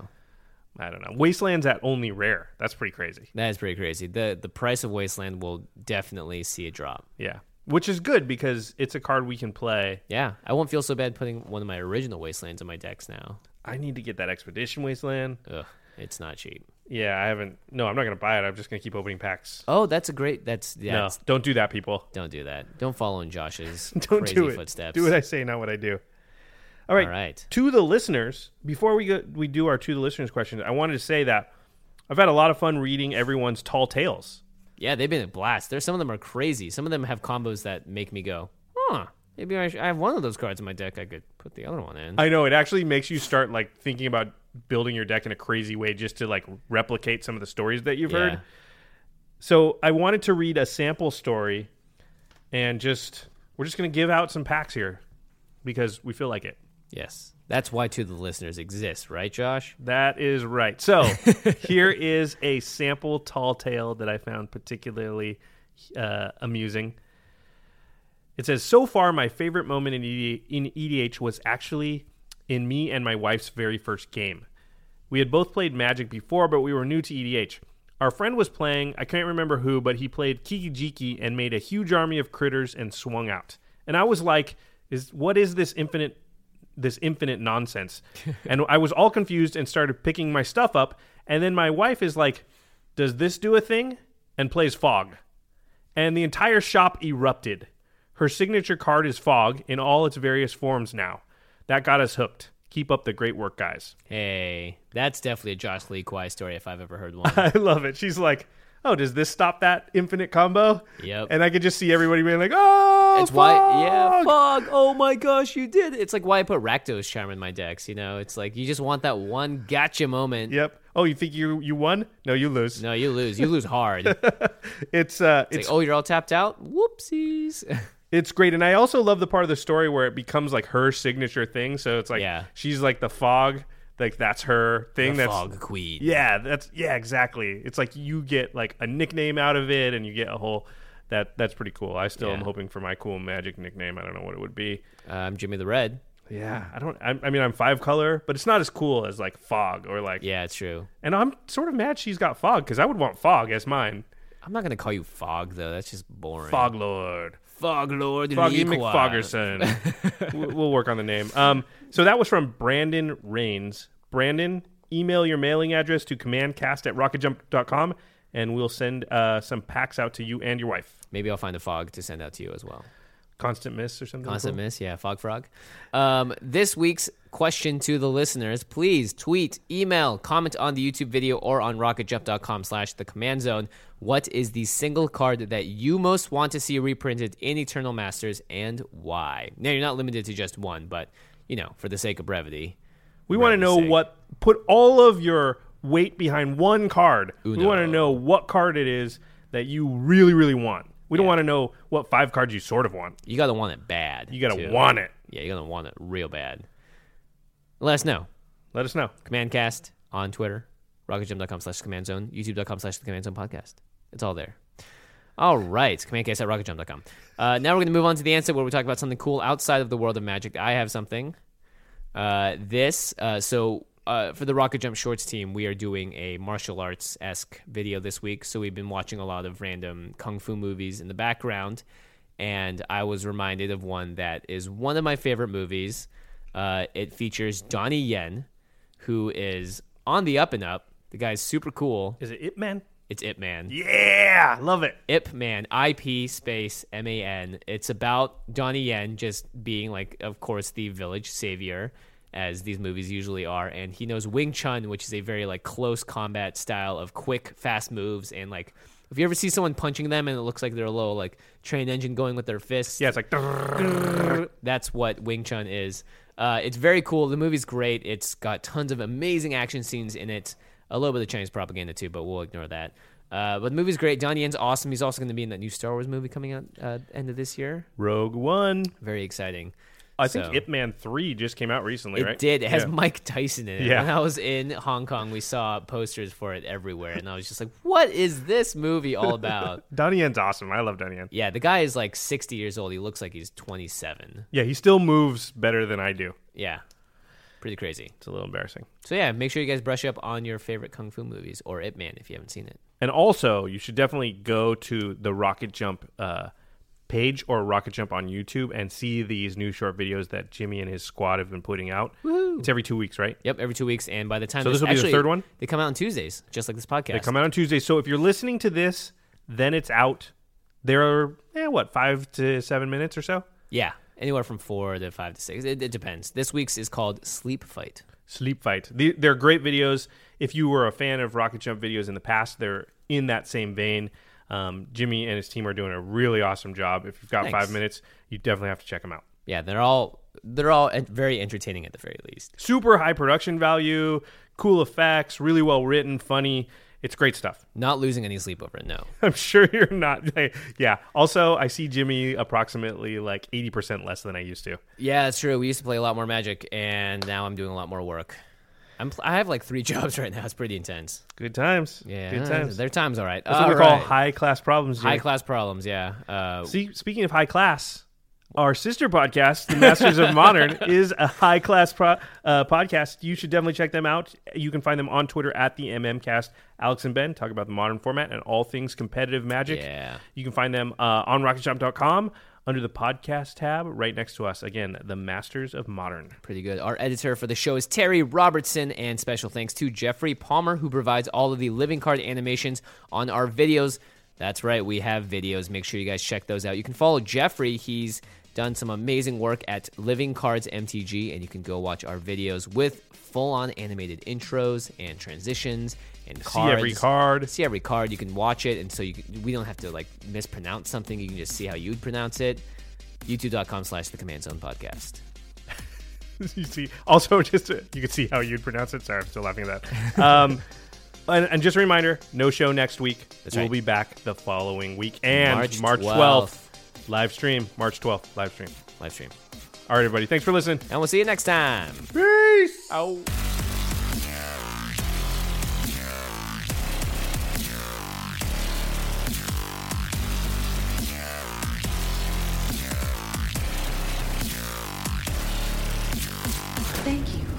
I don't know. Wasteland's at only rare. That's pretty crazy. That is pretty crazy. The The price of Wasteland will definitely see a drop. Yeah. Which is good, because it's a card we can play. Yeah. I won't feel so bad putting one of my original Wastelands in my decks now. I need to get that Expedition Wasteland. Ugh, it's not cheap. Yeah, I haven't. No, I'm not going to buy it. I'm just going to keep opening packs. Oh, that's a great. That's yeah, no. Don't do that, people. Don't do that. Don't follow in Josh's don't crazy do it. footsteps. Do what I say, not what I do. All right. All right. To the listeners, before we go, we do our to the listeners questions, I wanted to say that I've had a lot of fun reading everyone's tall tales. Yeah, they've been a blast. There's some of them are crazy. Some of them have combos that make me go, huh. Maybe I, should, I have one of those cards in my deck. I could put the other one in. I know. It actually makes you start like thinking about building your deck in a crazy way just to like replicate some of the stories that you've yeah. heard. So I wanted to read a sample story, and just we're just going to give out some packs here because we feel like it. Yes. That's why To the Listeners exists, right, Josh? That is right. So here is a sample tall tale that I found particularly uh, amusing. It says, so far, my favorite moment in E D H was actually in me and my wife's very first game. We had both played Magic before, but we were new to E D H. Our friend was playing, I can't remember who, but he played Kikijiki and made a huge army of critters and swung out. And I was like, "Is what is this infinite this infinite nonsense?" And I was all confused and started picking my stuff up. And then my wife is like, does this do a thing? And plays Fog. And the entire shop erupted. Her signature card is Fog in all its various forms now. That got us hooked. Keep up the great work, guys. Hey, that's definitely a Josh Lee Kwai story if I've ever heard one. I love it. She's like, oh, does this stop that infinite combo? Yep. And I could just see everybody being like, oh! Oh, it's why, yeah, fuck. Oh my gosh, you did. It's like why I put Rakdos Charm in my decks. You know, it's like you just want that one gotcha moment. Yep. Oh, you think you you won? No, you lose. No, you lose. You lose hard. it's uh, it's, it's like, oh, you're all tapped out. Whoopsies. It's great, and I also love the part of the story where it becomes like her signature thing. So it's like yeah. she's like the fog. Like that's her thing. The that's fog queen. Yeah, that's yeah, exactly. It's like you get like a nickname out of it, and you get a whole. That that's pretty cool. I still yeah. am hoping for my cool Magic nickname. I don't know what it would be. I'm um, Jimmy the Red. Yeah, I don't. I, I mean, I'm five color, but it's not as cool as like fog or like. Yeah, it's true. And I'm sort of mad she's got fog because I would want fog as mine. I'm not gonna call you fog though. That's just boring. Fog Lord. Fog Lord. Foggy McFoggerson. we'll, we'll work on the name. Um. So that was from Brandon Rains. Brandon, email your mailing address to commandcast at rocket jump dot com. And we'll send uh, some packs out to you and your wife. Maybe I'll find a fog to send out to you as well. Constant Miss or something? Constant cool. Miss, yeah. Fog Frog. Um, this week's question to the listeners. Please tweet, email, comment on the YouTube video or on rocketjump.com slash the command zone. What is the single card that you most want to see reprinted in Eternal Masters and why? Now, you're not limited to just one, but, you know, for the sake of brevity. We want to know sake. what... Put all of your... weight behind one card. Uno. We want to know what card it is that you really, really want. We yeah. don't want to know what five cards you sort of want. You got to want it bad. You got to want it. Yeah, you got to want it real bad. Let us know. Let us know. Commandcast on Twitter, rocketjump.com slash command zone, youtube.com slash the command zone podcast. It's all there. All right, commandcast at rocketjump dot com. Uh, now we're going to move on to the answer where we talk about something cool outside of the world of Magic. I have something. Uh, this, uh, so... Uh, for the Rocket Jump Shorts team, we are doing a martial arts-esque video this week. So we've been watching a lot of random kung fu movies in the background. And I was reminded of one that is one of my favorite movies. Uh, it features Donnie Yen, who is on the up and up. The guy's super cool. Is it Ip Man? It's Ip Man. Yeah! Love it. Ip Man. I P space M A N. It's about Donnie Yen just being, like, of course, the village savior, as these movies usually are, and he knows Wing Chun, which is a very like close combat style of quick, fast moves, and like if you ever see someone punching them and it looks like they're a little like train engine going with their fists, yeah, it's like that's what Wing Chun is. Uh, it's very cool. The movie's great. It's got tons of amazing action scenes in it. A little bit of Chinese propaganda too, but we'll ignore that. Uh, but the movie's great. Donnie Yen's awesome. He's also going to be in that new Star Wars movie coming out uh, end of this year, Rogue One. Very exciting. I think so. Ip Man three just came out recently, it right? It did. It has yeah. Mike Tyson in it. Yeah. When I was in Hong Kong, we saw posters for it everywhere, and I was just like, what is this movie all about? Donnie Yen's awesome. I love Donnie Yen. Yeah, the guy is like sixty years old. He looks like he's twenty-seven. Yeah, he still moves better than I do. Yeah, pretty crazy. It's a little embarrassing. So yeah, make sure you guys brush up on your favorite kung fu movies or Ip Man if you haven't seen it. And also, you should definitely go to the Rocket Jump uh page or Rocket Jump on YouTube and see these new short videos that Jimmy and his squad have been putting out. Woo-hoo. It's every two weeks, right? Yep, every two weeks. And by the time so this will be actually, the third one, they come out on Tuesdays, just like this podcast. They come out on Tuesdays. So if you're listening to this, then it's out. They're eh, what five to seven minutes or so. Yeah, anywhere from four to five to six. It, it depends. This week's is called Sleep Fight. Sleep Fight. The, they're great videos. If you were a fan of Rocket Jump videos in the past, they're in that same vein. Um, Jimmy and his team are doing a really awesome job. If you've got Thanks. five minutes, you definitely have to check them out. Yeah, they're all they're all very entertaining at the very least. Super high production value, cool effects, really well written, funny. It's great stuff. Not losing any sleep over it, no. I'm sure you're not. Yeah. Also, I see Jimmy approximately like eighty percent less than I used to. Yeah, it's true. We used to play a lot more Magic, and now I'm doing a lot more work. I'm pl- I have like three jobs right now. It's pretty intense. Good times. Yeah. Good times. Their time's all right. That's all what we right. call high-class problems, Jimmy. High-class problems, yeah. Uh, See, speaking of high-class, our sister podcast, The Masters of Modern, is a high-class pro- uh, podcast. You should definitely check them out. You can find them on Twitter at the MMcast. Alex and Ben talk about the modern format and all things competitive Magic. Yeah. You can find them uh, on rocket jump dot com. Under the podcast tab, right next to us. Again, The Masters of Modern. Pretty good. Our editor for the show is Terry Robertson, and special thanks to Jeffrey Palmer, who provides all of the living card animations on our videos. That's right, we have videos. Make sure you guys check those out. You can follow Jeffrey. He's done some amazing work at Living Cards M T G, and you can go watch our videos with full-on animated intros and transitions and cards. See every card. See every card. You can watch it, and so you can, we don't have to like mispronounce something. You can just see how you'd pronounce it. youtube.com slash the Command Zone podcast. You see, also just to, you can see how you'd pronounce it. Sorry, I'm still laughing at that. Um, and, and just a reminder, no show next week. That's we'll right. be back the following week, and March twelfth, March twelfth live stream. March twelfth live stream. Live stream. All right, everybody. Thanks for listening, and we'll see you next time. Peace. Ow.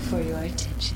For your attention.